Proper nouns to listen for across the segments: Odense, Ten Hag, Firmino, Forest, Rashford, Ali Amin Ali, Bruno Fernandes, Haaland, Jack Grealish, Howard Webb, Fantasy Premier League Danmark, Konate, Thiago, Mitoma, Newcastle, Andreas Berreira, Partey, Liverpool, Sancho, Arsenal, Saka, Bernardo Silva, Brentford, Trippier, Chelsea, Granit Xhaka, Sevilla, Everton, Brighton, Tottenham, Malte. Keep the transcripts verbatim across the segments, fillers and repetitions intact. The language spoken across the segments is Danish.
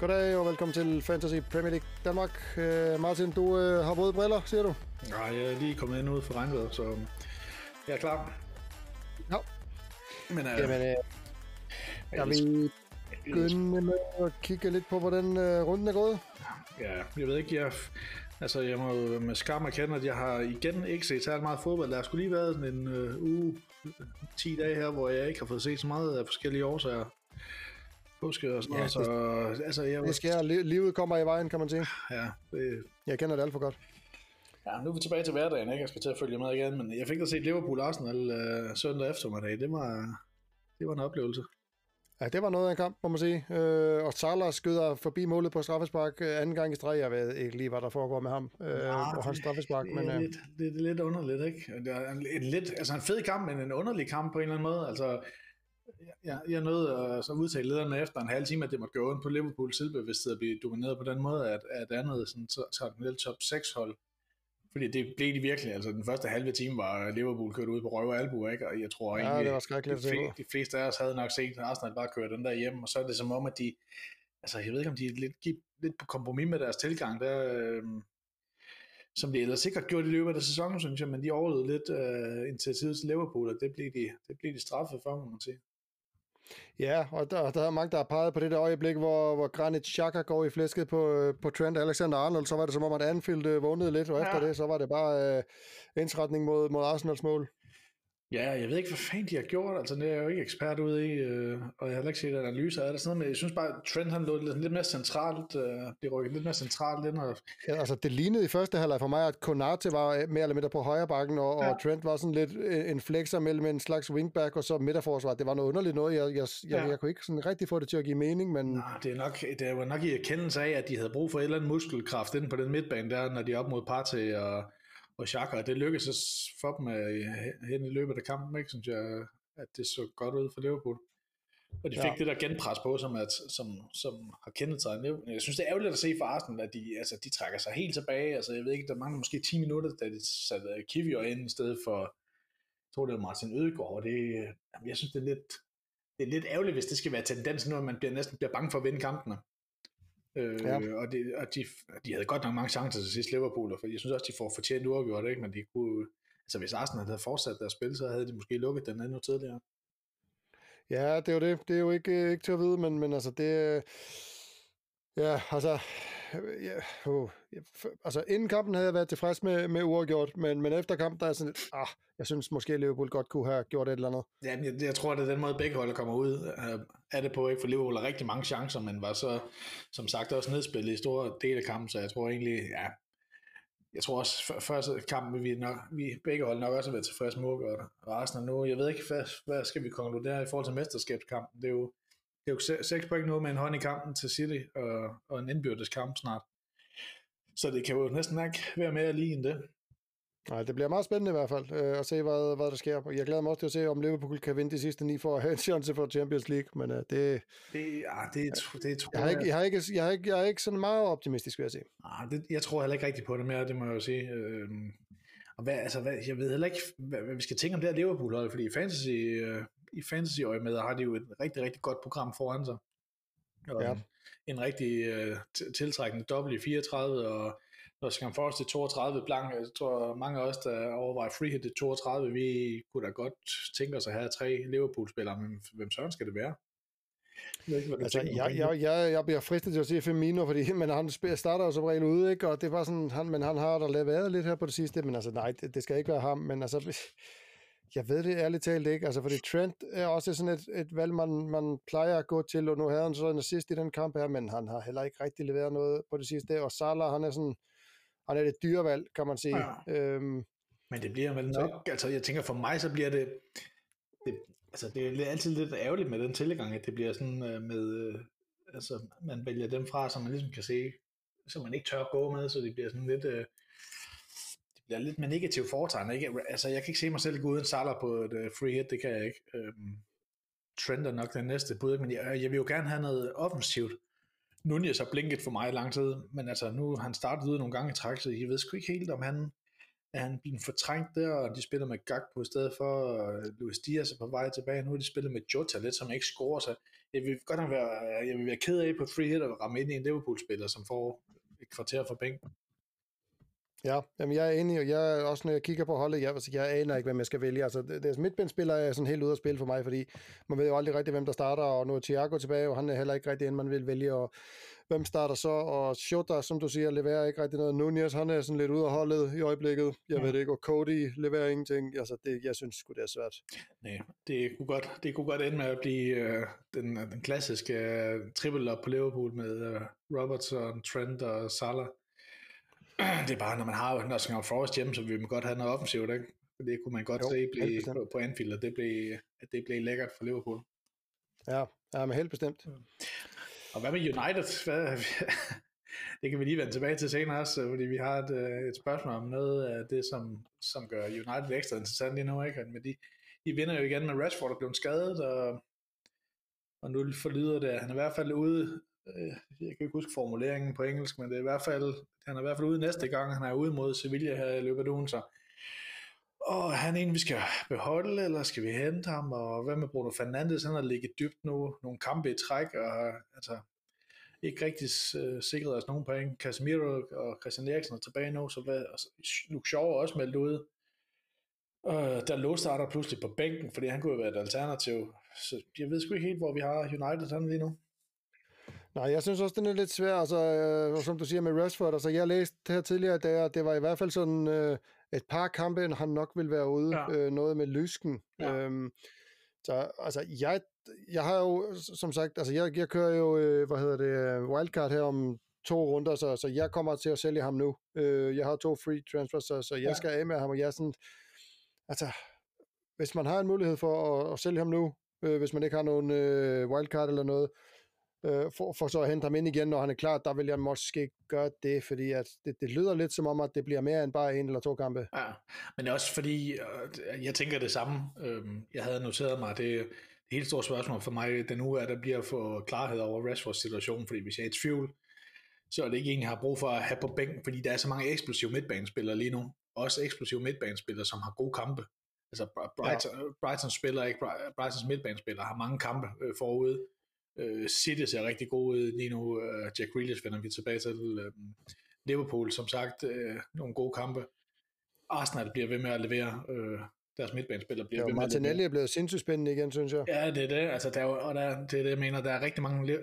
Goddag og velkommen til Fantasy Premier League Danmark. Øh, Martin, du øh, har røde briller, siger du? Nej, jeg er lige kommet ind ud for regnvejret, så jeg er klar. Ja. Men øh, Jamen, øh, jeg vil begynde med at kigge lidt på, hvordan øh, runden er gået. Ja, jeg ved ikke, jeg... Altså, jeg må med skam erkende, at jeg har igen ikke set særlig meget fodbold. Der har sgu lige været en øh, uge, ti dage her, hvor jeg ikke har fået set så meget af forskellige årsager. Husker og sådan noget, ja, det, så... Altså, jeg... Det sker, livet kommer i vejen, kan man sige. Ja, det... Jeg kender det alt for godt. Ja, nu er vi tilbage til hverdagen, ikke? Jeg skal til at følge med igen, men jeg fik da set Liverpool Arsenal øh, søndag eftermiddag. Det var, det var en oplevelse. Ja, det var noget af en kamp, må man sige. Øh, og Salah skyder forbi målet på straffespark anden gang i streg. Jeg ved ikke lige, hvad der foregår med ham øh, ja, og hans straffespark. Det, men, øh... lidt, det er lidt underligt, ikke? Det er en, en, lidt, altså en fed kamp, men en underlig kamp på en eller anden måde. Altså, jeg, jeg nåede at så udtale lederne efter en halv time, at det måtte gå ondt på Liverpool selvbevidsthed at blive domineret på den måde, at, at andet sådan, traditionelt top seks-hold. Fordi det blev det virkelig. Altså, den første halve time var Liverpool kørt ud på røv og albuer, ikke? Og jeg tror ja, egentlig, at de, fl- de fleste af os havde nok set, at Arsenal bare kørte den der hjem. Og så er det som om, at de... Altså, jeg ved ikke, om de lidt, gik lidt på kompromis med deres tilgang, der, øh, som de ellers sikkert gjorde i løbet af sæsonen, synes jeg. Men de overlevede lidt øh, initiativet til Liverpool, og det blev de, det blev de straffet for, må man sige. Ja, og der, der er mange, der har peget på det der øjeblik, hvor, hvor Granit Xhaka går i flæsket på, på Trent Alexander-Arnold, så var det som om, at Anfield øh, vågnede lidt, og ja. Efter det, så var det bare øh, indsretning mod, mod Arsenals mål. Ja, jeg ved ikke, hvad fanden de har gjort, altså det er jeg jo ikke ekspert ude i, øh, og jeg har ikke set analyser af det, sådan noget, men jeg synes bare, at Trent han lå lidt, lidt mere centralt, øh, det rykkede lidt mere centralt ind. Og... Ja, altså det lignede i første halvleg for mig, at Konate var mere eller mindre på højre bakken, og, ja. Og Trent var sådan lidt en flexer mellem en slags wingback, og så midterforsvar. Det var noget underligt noget, jeg, jeg, jeg, ja. jeg kunne ikke sådan rigtig få det til at give mening, men... Nå, det, er nok, det var nok i erkendelse af, at de havde brug for et eller andet muskelkraft inde på den midtbane der, når de er op mod Partey og... og Xhaka, det lykkedes for dem hen i løbet af kampen, ikke? Synes jeg, at det så godt ud for Liverpool. Og de fik ja. Det der genpres på, som, at, som, som har kendetegnet. Jeg synes, det er ærgerligt at se for Arsenal, at de, altså, de trækker sig helt tilbage. Altså, jeg ved ikke, der mangler måske ti minutter, da de satte Kivior ind i stedet for, jeg tror det var Martin Ødegaard. Det, jamen, jeg synes, det er, lidt, det er lidt ærgerligt, hvis det skal være tendensen, når man bliver, næsten bliver bange for at vinde kampene. Øh, ja. og, det, og de, de havde godt nok mange chancer til sidst Liverpool, for jeg synes også de får fortjent uafgjort, ikke? Men de kunne, altså hvis Arsenal havde fortsat deres spil, så havde de måske lukket den endnu tidligere. Ja, det er jo det, det er jo ikke, ikke til at vide, men, men altså det ja, altså ja, uh, altså inden kampen havde jeg været tilfreds med, med uafgjort, men, men efter kampen der er sådan, ah, jeg synes måske Liverpool godt kunne have gjort et eller andet. Ja, jeg, jeg tror det er den måde begge hold kommer ud øh, af det på, ikke? For Liverpool har rigtig mange chancer, men var så som sagt også nedspillet i store dele af kampen, så jeg tror egentlig, ja, jeg tror også første kampen vi, nok, vi begge hold nok også har været tilfreds med uafgjort. Og Arsenal nu, jeg ved ikke hvad, hvad skal vi konkludere i forhold til mesterskabskampen, det er jo Det er jo seks point nu med en hånd i kampen til City og, og en indbyrdes kamp snart. Så det kan jo næsten ikke være mere lige end det. Nej, det bliver meget spændende i hvert fald øh, at se, hvad, hvad der sker. Jeg glæder mig også til at se, om Liverpool kan vinde de sidste ni for at have en chance for Champions League. Men øh, det... Det, ja, det, det tror jeg... Jeg, ikke, jeg, har ikke, jeg, har ikke, jeg er ikke sådan meget optimistisk, vil jeg sige. Nej, det, jeg tror heller ikke rigtigt på det mere, det må jeg jo sige. Øh, og hvad, altså, hvad, jeg ved heller ikke, hvad, hvad vi skal tænke om det her Liverpool-hold, fordi fantasy... Øh, i fantasyøje med, har de jo et rigtig, rigtig godt program foran sig. Og ja. En rigtig øh, t- tiltrækkende dobbelt i fireogtredive, og når skal Forest til toogtredive blank, jeg tror mange af os, der overvejer freehit til toogtredive, vi kunne da godt tænke os at have tre Liverpool-spillere, men hvem søren skal det være? Jeg, ikke, altså, jeg, jeg, jeg, jeg bliver fristet til at sige Firmino, fordi men han starter jo som regel ude, ikke? Og det var sådan, han, men han har der været lidt her på det sidste, men altså nej, det, det skal ikke være ham, men altså... Jeg ved det ærligt talt ikke, altså fordi Trent er også sådan et, et valg, man, man plejer at gå til, og nu havde han sådan en assist i den kamp her, men han har heller ikke rigtig leveret noget på det sidste, og Salah, han er sådan, han er et dyrevalg, kan man sige. Ja. Øhm, men det bliver vel nok, altså jeg tænker for mig, så bliver det, det altså det er altid lidt ærgerligt med den tilgang, at det bliver sådan øh, med, øh, altså man vælger dem fra, som man ligesom kan se, som man ikke tør gå med, så det bliver sådan lidt... Øh, Det er lidt med negativ foretegn, ikke? Altså, jeg kan ikke se mig selv gå uden Salah på et uh, free hit, det kan jeg ikke. Øhm, trender nok den næste bud, men jeg, jeg vil jo gerne have noget offensivt. Nunez har blinket for mig i lang tid, men altså, nu han startede ude nogle gange i træk, så jeg ved sgu ikke helt, om han er han blevet fortrængt der, og de spiller med Gakpo i stedet for, og Luis Diaz er på vej tilbage. Nu er de spillet med Jota lidt, som ikke scorer sig. Jeg vil godt nok være, jeg vil være ked af på et free hit og ramme ind i en Liverpool-spiller, som får et kvarter for bænken. Ja, jamen jeg er enig, og jeg, også når jeg kigger på holdet, jeg, altså, jeg aner ikke, hvem jeg skal vælge. Altså, deres midtbindspiller er sådan helt ude at spille for mig, fordi man ved jo aldrig rigtig, hvem der starter, og nu er Thiago tilbage, og han er heller ikke rigtig en, man vil vælge, og hvem starter så, og Shota, som du siger, leverer ikke rigtig noget. Nunez, han er sådan lidt ude af holdet i øjeblikket, jeg ja. ved det ikke, og Cody leverer ingenting, altså det, jeg synes sgu, det er svært. Nej, det kunne godt, det kunne godt ende med at blive øh, den, den klassiske øh, triple-up på Liverpool med øh, Robertson, Trent og Salah. Det er bare, når man har, når man har Forest hjemme, så vil man godt have noget offensivt, ikke? Det kunne man godt jo, se blive på Anfield, at det blev, at det blev lækkert for Liverpool. Ja, ja, men helt bestemt. Ja. Og hvad med United? Hvad? Det kan vi lige vende tilbage til senere også, fordi vi har et, et spørgsmål om noget af det, som, som gør United ekstra interessant lige nu, ikke? Men de, de vinder jo igen med Rashford, der blev skadet, og, og nu forlyder det, han er i hvert fald ude. Jeg kan ikke huske formuleringen på engelsk, men det er i hvert fald, han er i hvert fald ude næste gang, han er ude mod Sevilla her i løbet af ugen, så og han er en, vi skal beholde, eller skal vi hente ham, og hvad med Bruno Fernandes, han har ligget dybt nu, nogle kampe i træk, og har altså ikke rigtig uh, sikret os nogen point. Casemiro og Christian Eriksen er tilbage nu, så hvad, og Luke Shaw er også meldt ud, uh, der lå starter pludselig på bænken, fordi han kunne jo være et alternativ, så jeg ved sgu ikke helt, hvor vi har United han lige nu. Nej, jeg synes også, den er lidt svær, altså, øh, som du siger med Rashford. Altså, jeg læste her tidligere i dag, og det var i hvert fald sådan øh, et par kampe, han nok ville være ude, ja. øh, noget med lysken. Ja. Øhm, så altså, jeg, jeg har jo, som sagt, altså, jeg, jeg kører jo, øh, hvad hedder det, wildcard her om to runder, så, så jeg kommer til at sælge ham nu. Øh, jeg har to free transfers, så, så jeg ja. skal af med ham, og jeg er sådan, altså, hvis man har en mulighed for at, at sælge ham nu, øh, hvis man ikke har nogen øh, wildcard eller noget, For, for så at hente ham ind igen, når han er klar, der vil jeg måske gøre det, fordi at det, det lyder lidt som om, at det bliver mere end bare en eller to kampe. Ja, men også fordi, jeg tænker det samme, jeg havde noteret mig, det, det helt store spørgsmål for mig, den uge er, der bliver for klarhed over Rashfords situation, fordi hvis jeg er i tvivl, så er det ikke en, jeg har brug for at have på bænken, fordi der er så mange eksplosive midtbanespillere lige nu, også eksplosive midtbanespillere, som har gode kampe. Altså Brighton, ja. Brighton spiller ikke, Brightons midtbanespillere har mange kampe forude, City ser rigtig god ud lige nu. Jack Grealish vender vi tilbage til. Liverpool, som sagt, nogle gode kampe. Arsenal bliver ved med at levere. Deres midtbanespiller bliver jo, ved med at levere. Martinelli er blevet sindssygt spændende igen, synes jeg. Ja, det er det. Altså, der er, og der, det er det, jeg mener. Der er rigtig mange,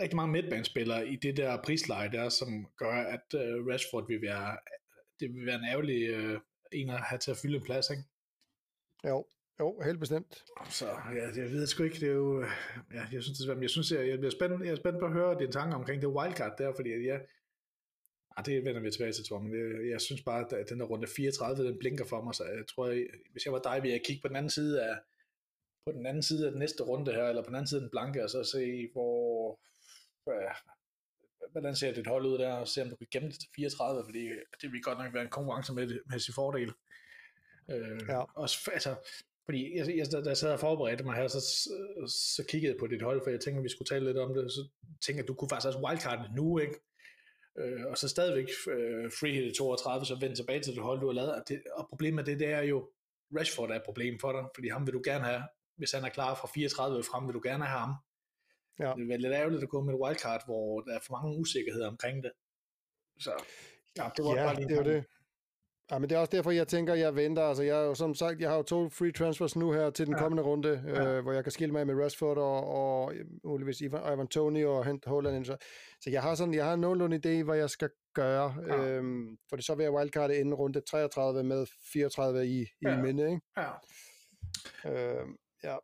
rigtig mange midtbanespillere i det der prisleje der, som gør, at Rashford vil være, det vil være en ærgerlig en at have til at fylde en plads, ikke? Jo. Jo, helt bestemt. Så ja, jeg ved sgu ikke, det er jo, ja, jeg synes det er, jeg synes jeg, jeg bliver spændt, jeg er spændt på at høre dine tanker omkring det wildcard der, fordi jeg, ja, det vender vi tilbage til, Tom, men jeg, jeg synes bare, at den der runde fireogtredive, den blinker for mig, så jeg tror, jeg, hvis jeg var dig, ville jeg kigge på den anden side af, på den anden side af den næste runde her, eller på den anden side af den blanke, og så se, hvor, ja, hvordan ser dit hold ud der, og se om du kan gemme det til fireogtredive, fordi det vil godt nok være en konkurrence med, med sin fordel. Øh, ja. Også, altså, fordi jeg, jeg, da jeg sad og forberedte mig her, så, så kiggede jeg på dit hold, for jeg tænkte, at vi skulle tale lidt om det, så tænkte jeg, at du kunne faktisk også wildcarde nu, ikke? Øh, og så stadigvæk øh, freehit toogtredive, så vende tilbage til det hold, du har lavet, og, det, og problemet med det, det er jo, Rashford er et problem for dig, fordi ham vil du gerne have, hvis han er klar fra fireogtredive frem, vil du gerne have ham. Ja. Det vil være lidt ærgerligt at gå med et wildcard, hvor der er for mange usikkerheder omkring det. Så ja, det var ja, bare lige det var det. Ja, men det er også derfor, jeg tænker, jeg venter. Altså, jeg, som sagt, jeg har jo to free transfers nu her til den kommende ja. runde, ja. Øh, hvor jeg kan skille mig med Rashford og, og muligvis Ivan, Ivan Toney og hente Haaland ind. Så, så jeg har sådan, jeg har nogenlunde idé, hvad jeg skal gøre. Ja. Øhm, for det så vil jeg wildcarde inden runde treogtredive med fireogtredive i, ja. i minde, ikke? Ja. Øhm, ja.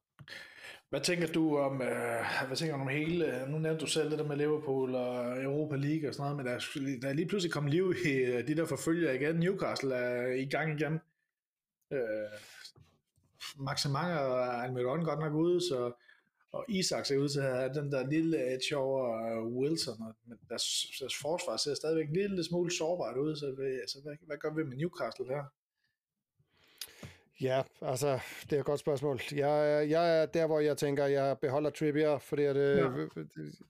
Hvad tænker du om, øh, hvad tænker du om hele, nu nævnte du selv det der med Liverpool og Europa League og sådan noget, men der er, der er lige pludselig kommet liv i de der forfølger igen, Newcastle er i gang igen, øh, Maximang og Almiron godt nok ude, så, og Isaac er ude til at have den der lille edge over Wilson, og, men deres, deres forsvar ser stadigvæk en lille smule sårbart ud, så altså, hvad, hvad gør vi med Newcastle her? Ja, altså, det er et godt spørgsmål. Jeg, jeg er der, hvor jeg tænker, jeg beholder Trippier, fordi det, ja.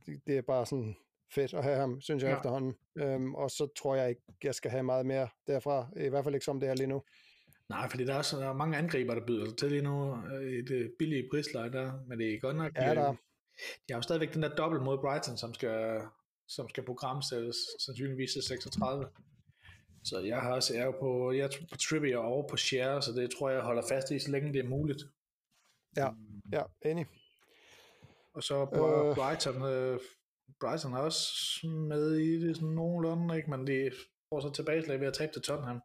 det, det er bare sådan, fedt at have ham, synes jeg, ja. efterhånden. Øhm, og så tror jeg ikke, jeg skal have meget mere derfra. I hvert fald ikke som det er lige nu. Nej, fordi der er, så, der er mange angriber, der byder sig til lige nu. Et billigt prisleje der, men det er godt nok. Ja, der. De har jo stadigvæk den der dobbelt mod Brighton, som skal, som skal programsættes, sandsynligvis til seksogtredive. Så jeg har også, jeg er jo på, jeg er på Trippier over på Share, så det tror jeg holder fast i, så længe det er muligt. Ja, ja, enig. Og så på øh... Brighton, øh, Brighton er også med i det sådan nogenlunde, ikke? Men de får så tilbageslag ved at tabe til Tottenham.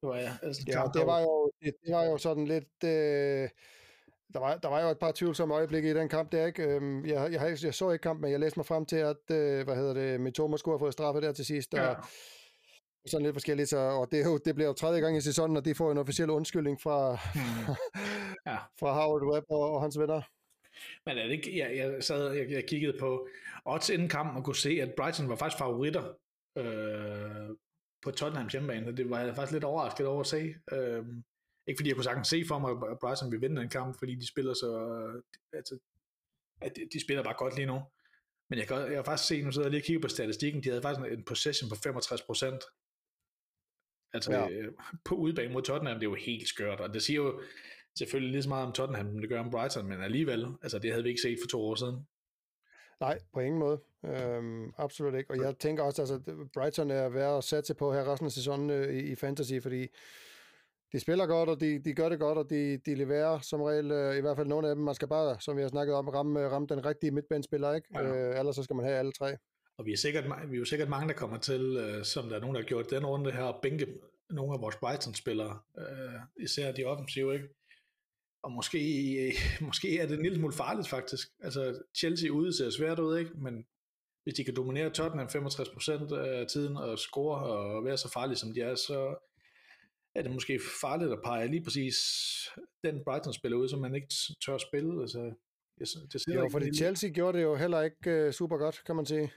Det var, ja, altså, ja, det var jo, det, det var jo sådan lidt... Øh... Der var, der var jo et par tvivlsomme øjeblikke i den kamp der, ikke? Jeg, jeg, jeg så ikke kampen, men jeg læste mig frem til, at hvad hedder det, Mitoma skulle have fået straffe der til sidst, og ja. sådan lidt forskelligt, så, og det, jo, det blev jo tredje gang i sæsonen, og det får en officiel undskyldning fra, mm. ja. fra Howard Webb og, og hans venner. Men er det ikke, jeg, jeg, sad, jeg, jeg kiggede på odds inden kampen og kunne se, at Brighton var faktisk favoritter øh, på Tottenhams hjemmebane, og det var jeg faktisk lidt overrasket over at se. Øh. Ikke fordi jeg kunne sagtens se for mig, at Brighton vil vinde den kamp, fordi de spiller så, altså, de spiller bare godt lige nu. Men jeg kan, jeg har faktisk set, nu sidder jeg lige og kigger på statistikken, de havde faktisk en possession på femogtres procent. Altså ja. øh, på udebane mod Tottenham, det er jo helt skørt, og det siger jo selvfølgelig lige så meget om Tottenham, som det gør om Brighton, men alligevel, altså det havde vi ikke set for to år siden. Nej, på ingen måde. Øhm, absolut ikke. Og jeg tænker også, altså Brighton er værd at satse på her resten af sæsonen øh, i, i fantasy, fordi de spiller godt, og de, de gør det godt, og de, de leverer som regel, øh, i hvert fald nogle af dem. Man skal bare, som vi har snakket om, ramme, ramme den rigtige midtbanespiller, ikke? Ja. Øh, ellers så skal man have alle tre. Og vi er, sikkert, vi er jo sikkert mange, der kommer til, øh, som der er nogen, der har gjort den runde her, og bænke nogle af vores Brighton-spillere, øh, især de offensive, ikke? Og måske, måske er det en lille smule farligt, faktisk. Altså, Chelsea ude ser svært ud, ikke? Men hvis de kan dominere Tottenham femogtres procent af tiden, og score, og være så farlige, som de er, så... er det måske farligt at pege lige præcis den Brighton-spiller ud, som man ikke tør at spille. Altså, jeg, det jo, ikke fordi lille... Chelsea gjorde det jo heller ikke uh, super godt, kan man sige.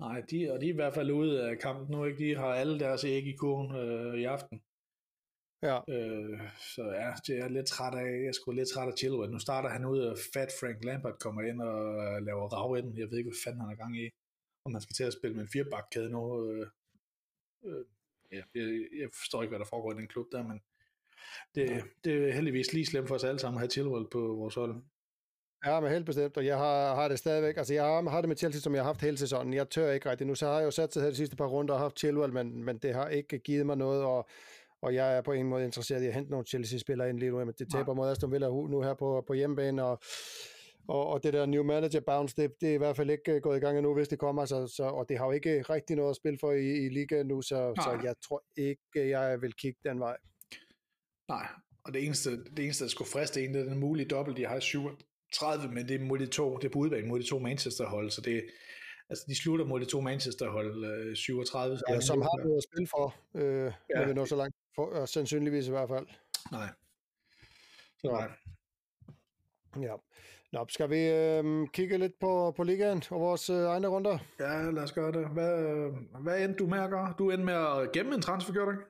Nej, de, og de er i hvert fald ude af kampen nu, ikke? De har alle deres æg i kurven øh, i aften. Ja. Øh, så ja, det er lidt træt af, jeg er sgu lidt træt af Chilwell. Nu starter han ud, og Fat Frank Lampard kommer ind og laver rav ind. Jeg ved ikke, hvad fanden han er gang i. Om man skal til at spille med en firebakkæde nu. Øh, øh. Ja, jeg, jeg forstår ikke, hvad der foregår i den klub der, men det, ja. det er heldigvis lige slemt for os alle sammen at have Chilwell på vores hold. Ja, men helt bestemt, og jeg har, har det stadigvæk. Altså, jeg har, har det med Chelsea, som jeg har haft hele sæsonen. Jeg tør ikke rigtigt. Nu så har jeg jo sat sig her de sidste par runder og haft Chilwell, men, men det har ikke givet mig noget, og, og jeg er på ingen måde interesseret i at hente nogle Chelsea-spillere ind lige nu, men det taber mod Aston Villa nu her på, på hjemmebane, og Og, og det der new manager bounce, det, det er i hvert fald ikke gået i gang endnu, hvis det kommer, så, så, og det har jo ikke rigtig noget at spille for i, i ligaen nu, så, så jeg tror ikke, jeg vil kigge den vej. Nej, og det eneste, det eneste der skulle friste en, det er den mulige dobbelt, de har syvogtredive, men det er mod de to, det er på udebane mod de to Manchester-hold, så det, altså de slutter mod de to Manchester-hold, syvogtredive. Ja, som har noget at spille for, øh, ja. når vi når så langt, for, øh, sandsynligvis i hvert fald. Nej, så nej. Ja. Nå, skal vi øh, kigge lidt på, på ligaen og vores øh, egne runder? Ja, lad os gøre det. Hvad, øh, hvad endte du med at gøre? Du endte med at gemme en transfer, gjorde du ikke?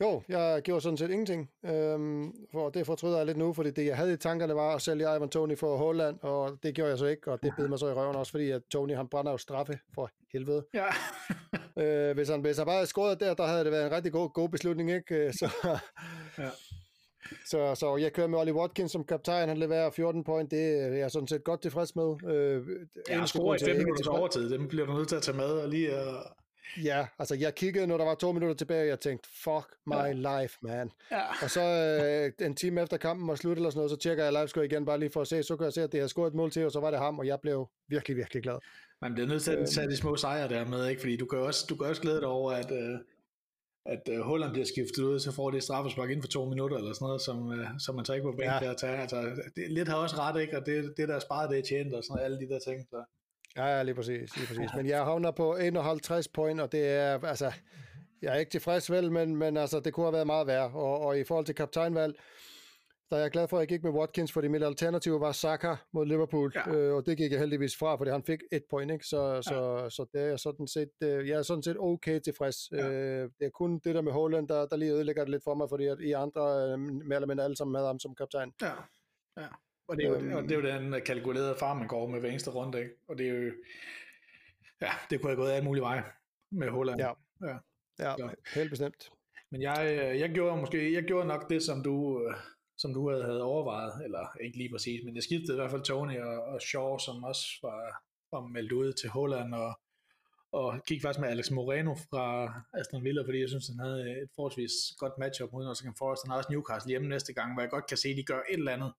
Jo, jeg gjorde sådan set ingenting, øhm, for det fortryder jeg lidt nu, fordi det jeg havde i tankerne var at sælge Ivan Toney for Haaland, og det gjorde jeg så ikke, og det bed mig så i røven også, fordi at Toney han brænder jo straffe for helvede. Ja. øh, hvis, han, hvis han bare havde skåret der, der havde det været en rigtig god, god beslutning, ikke? Så... ja. Så, så jeg kører med Ollie Watkins som kaptajn, han leverer fjorten point, det er jeg sådan set godt tilfreds med. Øh, ja, score i fem minutters overtid, det bliver du nødt til at tage med og lige... Og... Ja, altså jeg kiggede, når der var to minutter tilbage, og jeg tænkte, fuck my ja. life, man. Ja. Og så øh, en time efter kampen var slut eller sådan noget, så tjekker jeg livescore igen, bare lige for at se, så kan jeg se, at det har scoret et mål til, og så var det ham, og jeg blev virkelig, virkelig glad. Man bliver nødt til at tage de små sejre der med, ikke? Fordi du kan også, du kan også glæde dig over, at... Øh... at øh, Haaland bliver skiftet ud, så får det straffespark inden for to minutter, eller sådan noget, som, øh, som man tager ikke på bænken ja. der at tage. Altså, det, lidt har også ret, ikke? Og det, det der er sparet, det er tjent, og sådan noget, alle de der ting. Så. Ja, ja, lige præcis, lige præcis. Men jeg havner på enoghalvtreds point, og det er, altså, jeg er ikke tilfreds vel, men, men altså, det kunne have været meget værre. Og, og i forhold til kaptajnvalg, der er jeg glad for, at jeg gik med Watkins, fordi mit alternativ var Saka mod Liverpool, ja. øh, og det gik jeg heldigvis fra, fordi han fik et point, ikke? Så, ja. så, så det er jeg sådan set, øh, jeg er sådan set okay tilfreds. Ja. Øh, det er kun det der med Haaland, der, der lige ødelægger det lidt for mig, fordi at I andre, øh, mere eller mindre alle sammen havde ham som kaptajn. Ja, ja. Og, det er jo, øhm, og det er jo den kalkulerede farm, man går med hver eneste runde, ikke? Og det er jo, Ja, det kunne have gået af mulige veje med Haaland. Ja, ja. ja helt bestemt. Men jeg, jeg, gjorde måske, jeg gjorde nok det, som du, som du havde overvejet, eller ikke lige præcis, men jeg skiftede i hvert fald Tony og, og Shaw, som også var, var meldt ud til Haaland, og, og gik faktisk med Alex Moreno fra Aston Villa, fordi jeg synes, han havde et forholdsvis godt matchup mod Nottingham Forest. Han har også Newcastle hjemme næste gang, hvor jeg godt kan se, at de gør et eller andet.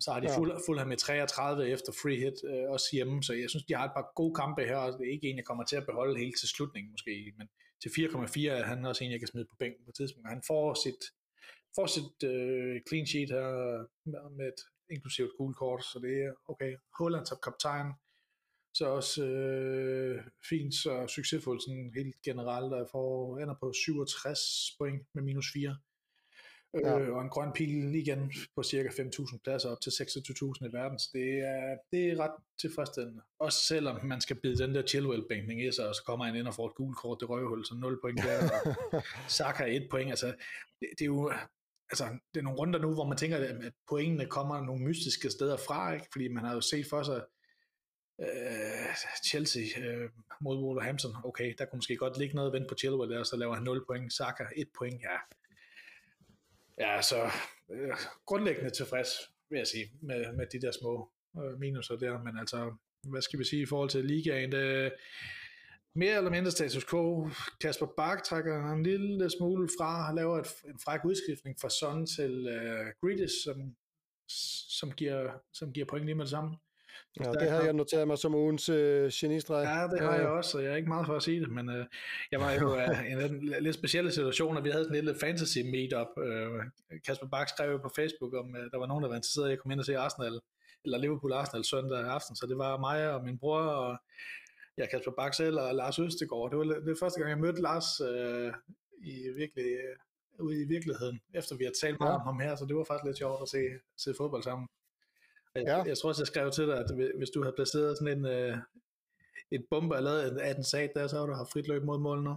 Så har de fuld, fuld her med treogtredive efter free hit, øh, også hjemme, så jeg synes, de har et par gode kampe her, og det er ikke en, jeg kommer til at beholde helt til slutningen måske, men til fire komma fire er han også en, jeg kan smide på bænken på tidspunkt. Han får sit, får sit øh, clean sheet her, med et inklusivt gult kort, så det er okay. Haaland som kaptajn, så også øh, fint, så succesfuldt sådan helt generelt, der får ender på syvogtres point med minus fire. Ja. Øh, og en grøn pil igen på cirka fem tusind pladser op til seksogtyve tusind i verden, så det er, det er ret tilfredsstillende, også selvom man skal bide den der Chilwell-bænkning i sig, og så kommer han ind og får et gult kort, det røvhul, så nul point der, og Saka et point, altså det, det er jo altså, det er nogle runder nu, hvor man tænker, at pointene kommer nogle mystiske steder fra, ikke? Fordi man har jo set for sig øh, Chelsea øh, mod Wolverhampton, okay, der kunne måske godt ligge noget vent på Chilwell der, så laver han nul point, Saka et point, ja Ja, så øh, grundlæggende tilfreds, vil jeg sige, med, med de der små øh, minuser der, men altså, hvad skal vi sige i forhold til ligaen, det, mere eller mindre status quo. Kasper Bak trækker en lille smule fra, han laver et, en fræk udskiftning fra Son til øh, Grealish, som, som, giver, som giver point lige med det samme. Ja, det havde jeg noteret mig som ugens øh, genistreg. Ja, det har jeg også, og jeg er ikke meget for at sige det, men øh, jeg var jo øh, i en lidt speciel situation, og vi havde sådan en lille fantasy meetup. Øh, Kasper Bach skrev jo på Facebook, om øh, der var nogen, der var interesseret, jeg kom ind og se Arsenal, eller Liverpool Arsenal søndag aften, så det var mig og min bror, og ja, Kasper Bach selv, og Lars Østegård. Det var det var første gang, jeg mødte Lars øh, i virkelig, øh, ude i virkeligheden, efter vi havde talt meget ja. om ham her, så det var faktisk lidt sjovt at se, se fodbold sammen. Ja. Jeg, jeg tror også, jeg skrev til dig, at hvis du havde placeret sådan en øh, et bomber og lavet en attentat der, så havde du haft frit løb mod mål nu.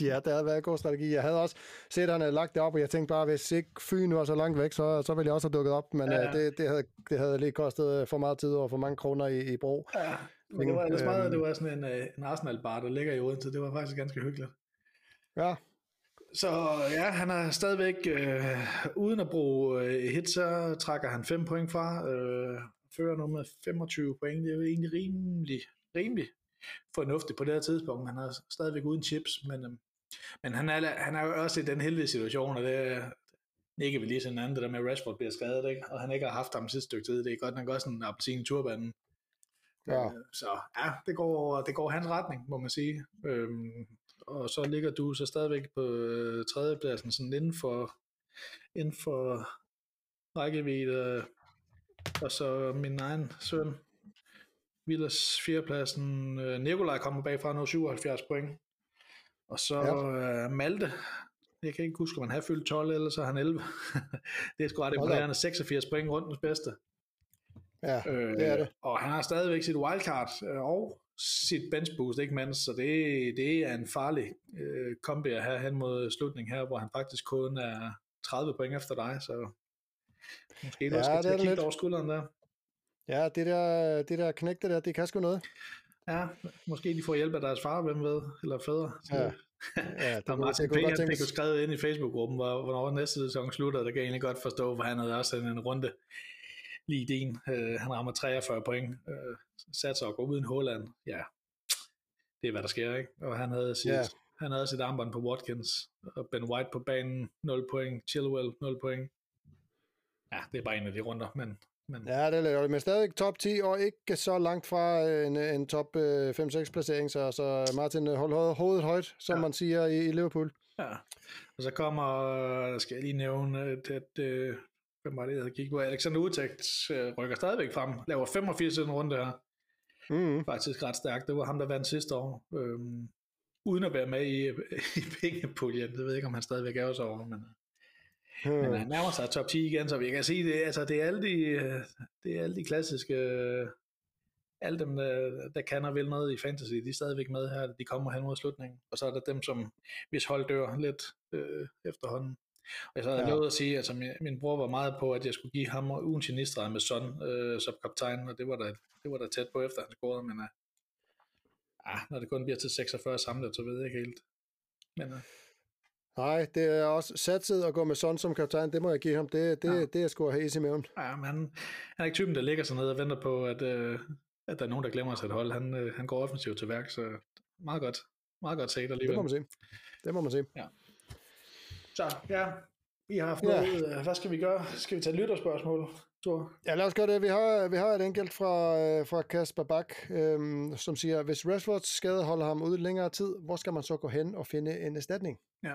Ja, det havde været en god strategi. Jeg havde også set, at han havde lagt det op, og jeg tænkte bare, hvis ikke Fyn var så langt væk, så, så ville jeg også have dukket op, men ja. øh, det, det, havde, det havde lige kostet for meget tid og for mange kroner i, i brug. Ja, men det var ellers meget, det var sådan en, en Arsenal-bar, der ligger i Odense, det var faktisk ganske hyggeligt. Ja. Så ja, han er stadigvæk, øh, uden at bruge øh, hit, så trækker han fem point fra, øh, fører nu med femogtyve point, det er jo egentlig rimelig, rimelig fornuftigt på det her tidspunkt, han er stadigvæk uden chips, men, øh, men han, er, han er jo også i den heldige situation, og det ikke vi lige sådan andet, det der med at Rashford bliver skadet, ikke? Og han ikke har haft ham sidste stykke tid, det er godt nok også en appelsin i turbanen. Ja. Så ja, det går, det går hans retning, må man sige. Øhm, og så ligger du så stadigvæk på øh, tredjepladsen, sådan inden for, inden for rækkevidde, øh, og så min egen søn, Villas fjerdepladsen, øh, Nikolaj kommer bagfra nu, syvoghalvfjerds point, og så ja. øh, Malte, jeg kan ikke huske, om han har fyldt tolv, eller så han elleve, det er sgu ret imponerende, seksogfirs point, rundens bedste. Ja, øh, det er det. Og han har stadigvæk sit wildcard øh, og sit benchboost, ikke mands, så det, det er en farlig øh, kombi at have hen mod slutningen her, hvor han faktisk kun er tredive point efter dig, så måske du ja, også skal kigge over skulderen der. Ja, det der, det der knægte der, det kan sgu noget. Ja, måske de får hjælp af deres far, hvem ved, eller fædre. Ja. Ja, det der Martin Ødegaard fik jo skrevet ind i Facebook-gruppen, hvor, hvornår næste sæson slutter, der kan jeg egentlig godt forstå, for han havde også en runde lige ideen. Øh, han rammer treogfyrre point, øh, satser og går uden Haaland. Ja, det er hvad der sker, ikke? Og han havde sit, yeah. han havde sit armbånd på Watkins, og Ben White på banen, nul point, Chilwell, nul point. Ja, det er bare en af de runder, men... men... Ja, det er det, men stadig top ti, og ikke så langt fra en, en top øh, fem seks placering, så, så Martin, hold hovedet højt, som ja. man siger i, i Liverpool. Ja, og så kommer, skal jeg lige nævne, at... at øh, hvem var det, jeg havde kigget på? Alexander Udtægt øh, rykker stadigvæk frem, laver femogfirs en runde her. Mm. Faktisk ret stærkt. Det var ham, der vandt sidste år. Øhm, uden at være med i, i pengepuljen. Det ved jeg ikke, om han stadigvæk er også over, men, mm. men han nærmer sig top ti igen, så vi kan sige, det, altså, det, er alle de, det er alle de klassiske, alle dem, der, der kan og vil noget i fantasy, de er stadigvæk med her, de kommer hen mod slutningen. Og så er der dem, som hvis hold dør lidt øh, efterhånden. Og så havde jeg ja. lovet at sige, at altså, min, min bror var meget på, at jeg skulle give ham ugen genistreg med Son øh, som kaptajn, og det var, der, det var der tæt på efter, han scorede, men øh, ah, når det kun bliver til seksogfyrre samlet, så ved jeg ikke helt. Men, uh... nej, det er også satset at gå med Son som kaptajn, det må jeg give ham. Det, det, ja. det, det er sgu at have is i maven. Ja, men han, han er ikke typen, der ligger sådan ned og venter på, at, øh, at der er nogen, der glemmer sig at holde. Han, øh, han går offensivt til værk, så meget godt, meget godt set alligevel. Det må man se. Det må man se. Ja. Så, ja. Vi har fået, ja. Hvad skal vi gøre? Skal vi tage lytterspørgsmål? Ja, lad os gøre det. Vi har, vi har et enkelt fra, fra Kasper Bak, øhm, som siger, hvis Rashfords skade holder ham ude længere tid, hvor skal man så gå hen og finde en erstatning? Ja.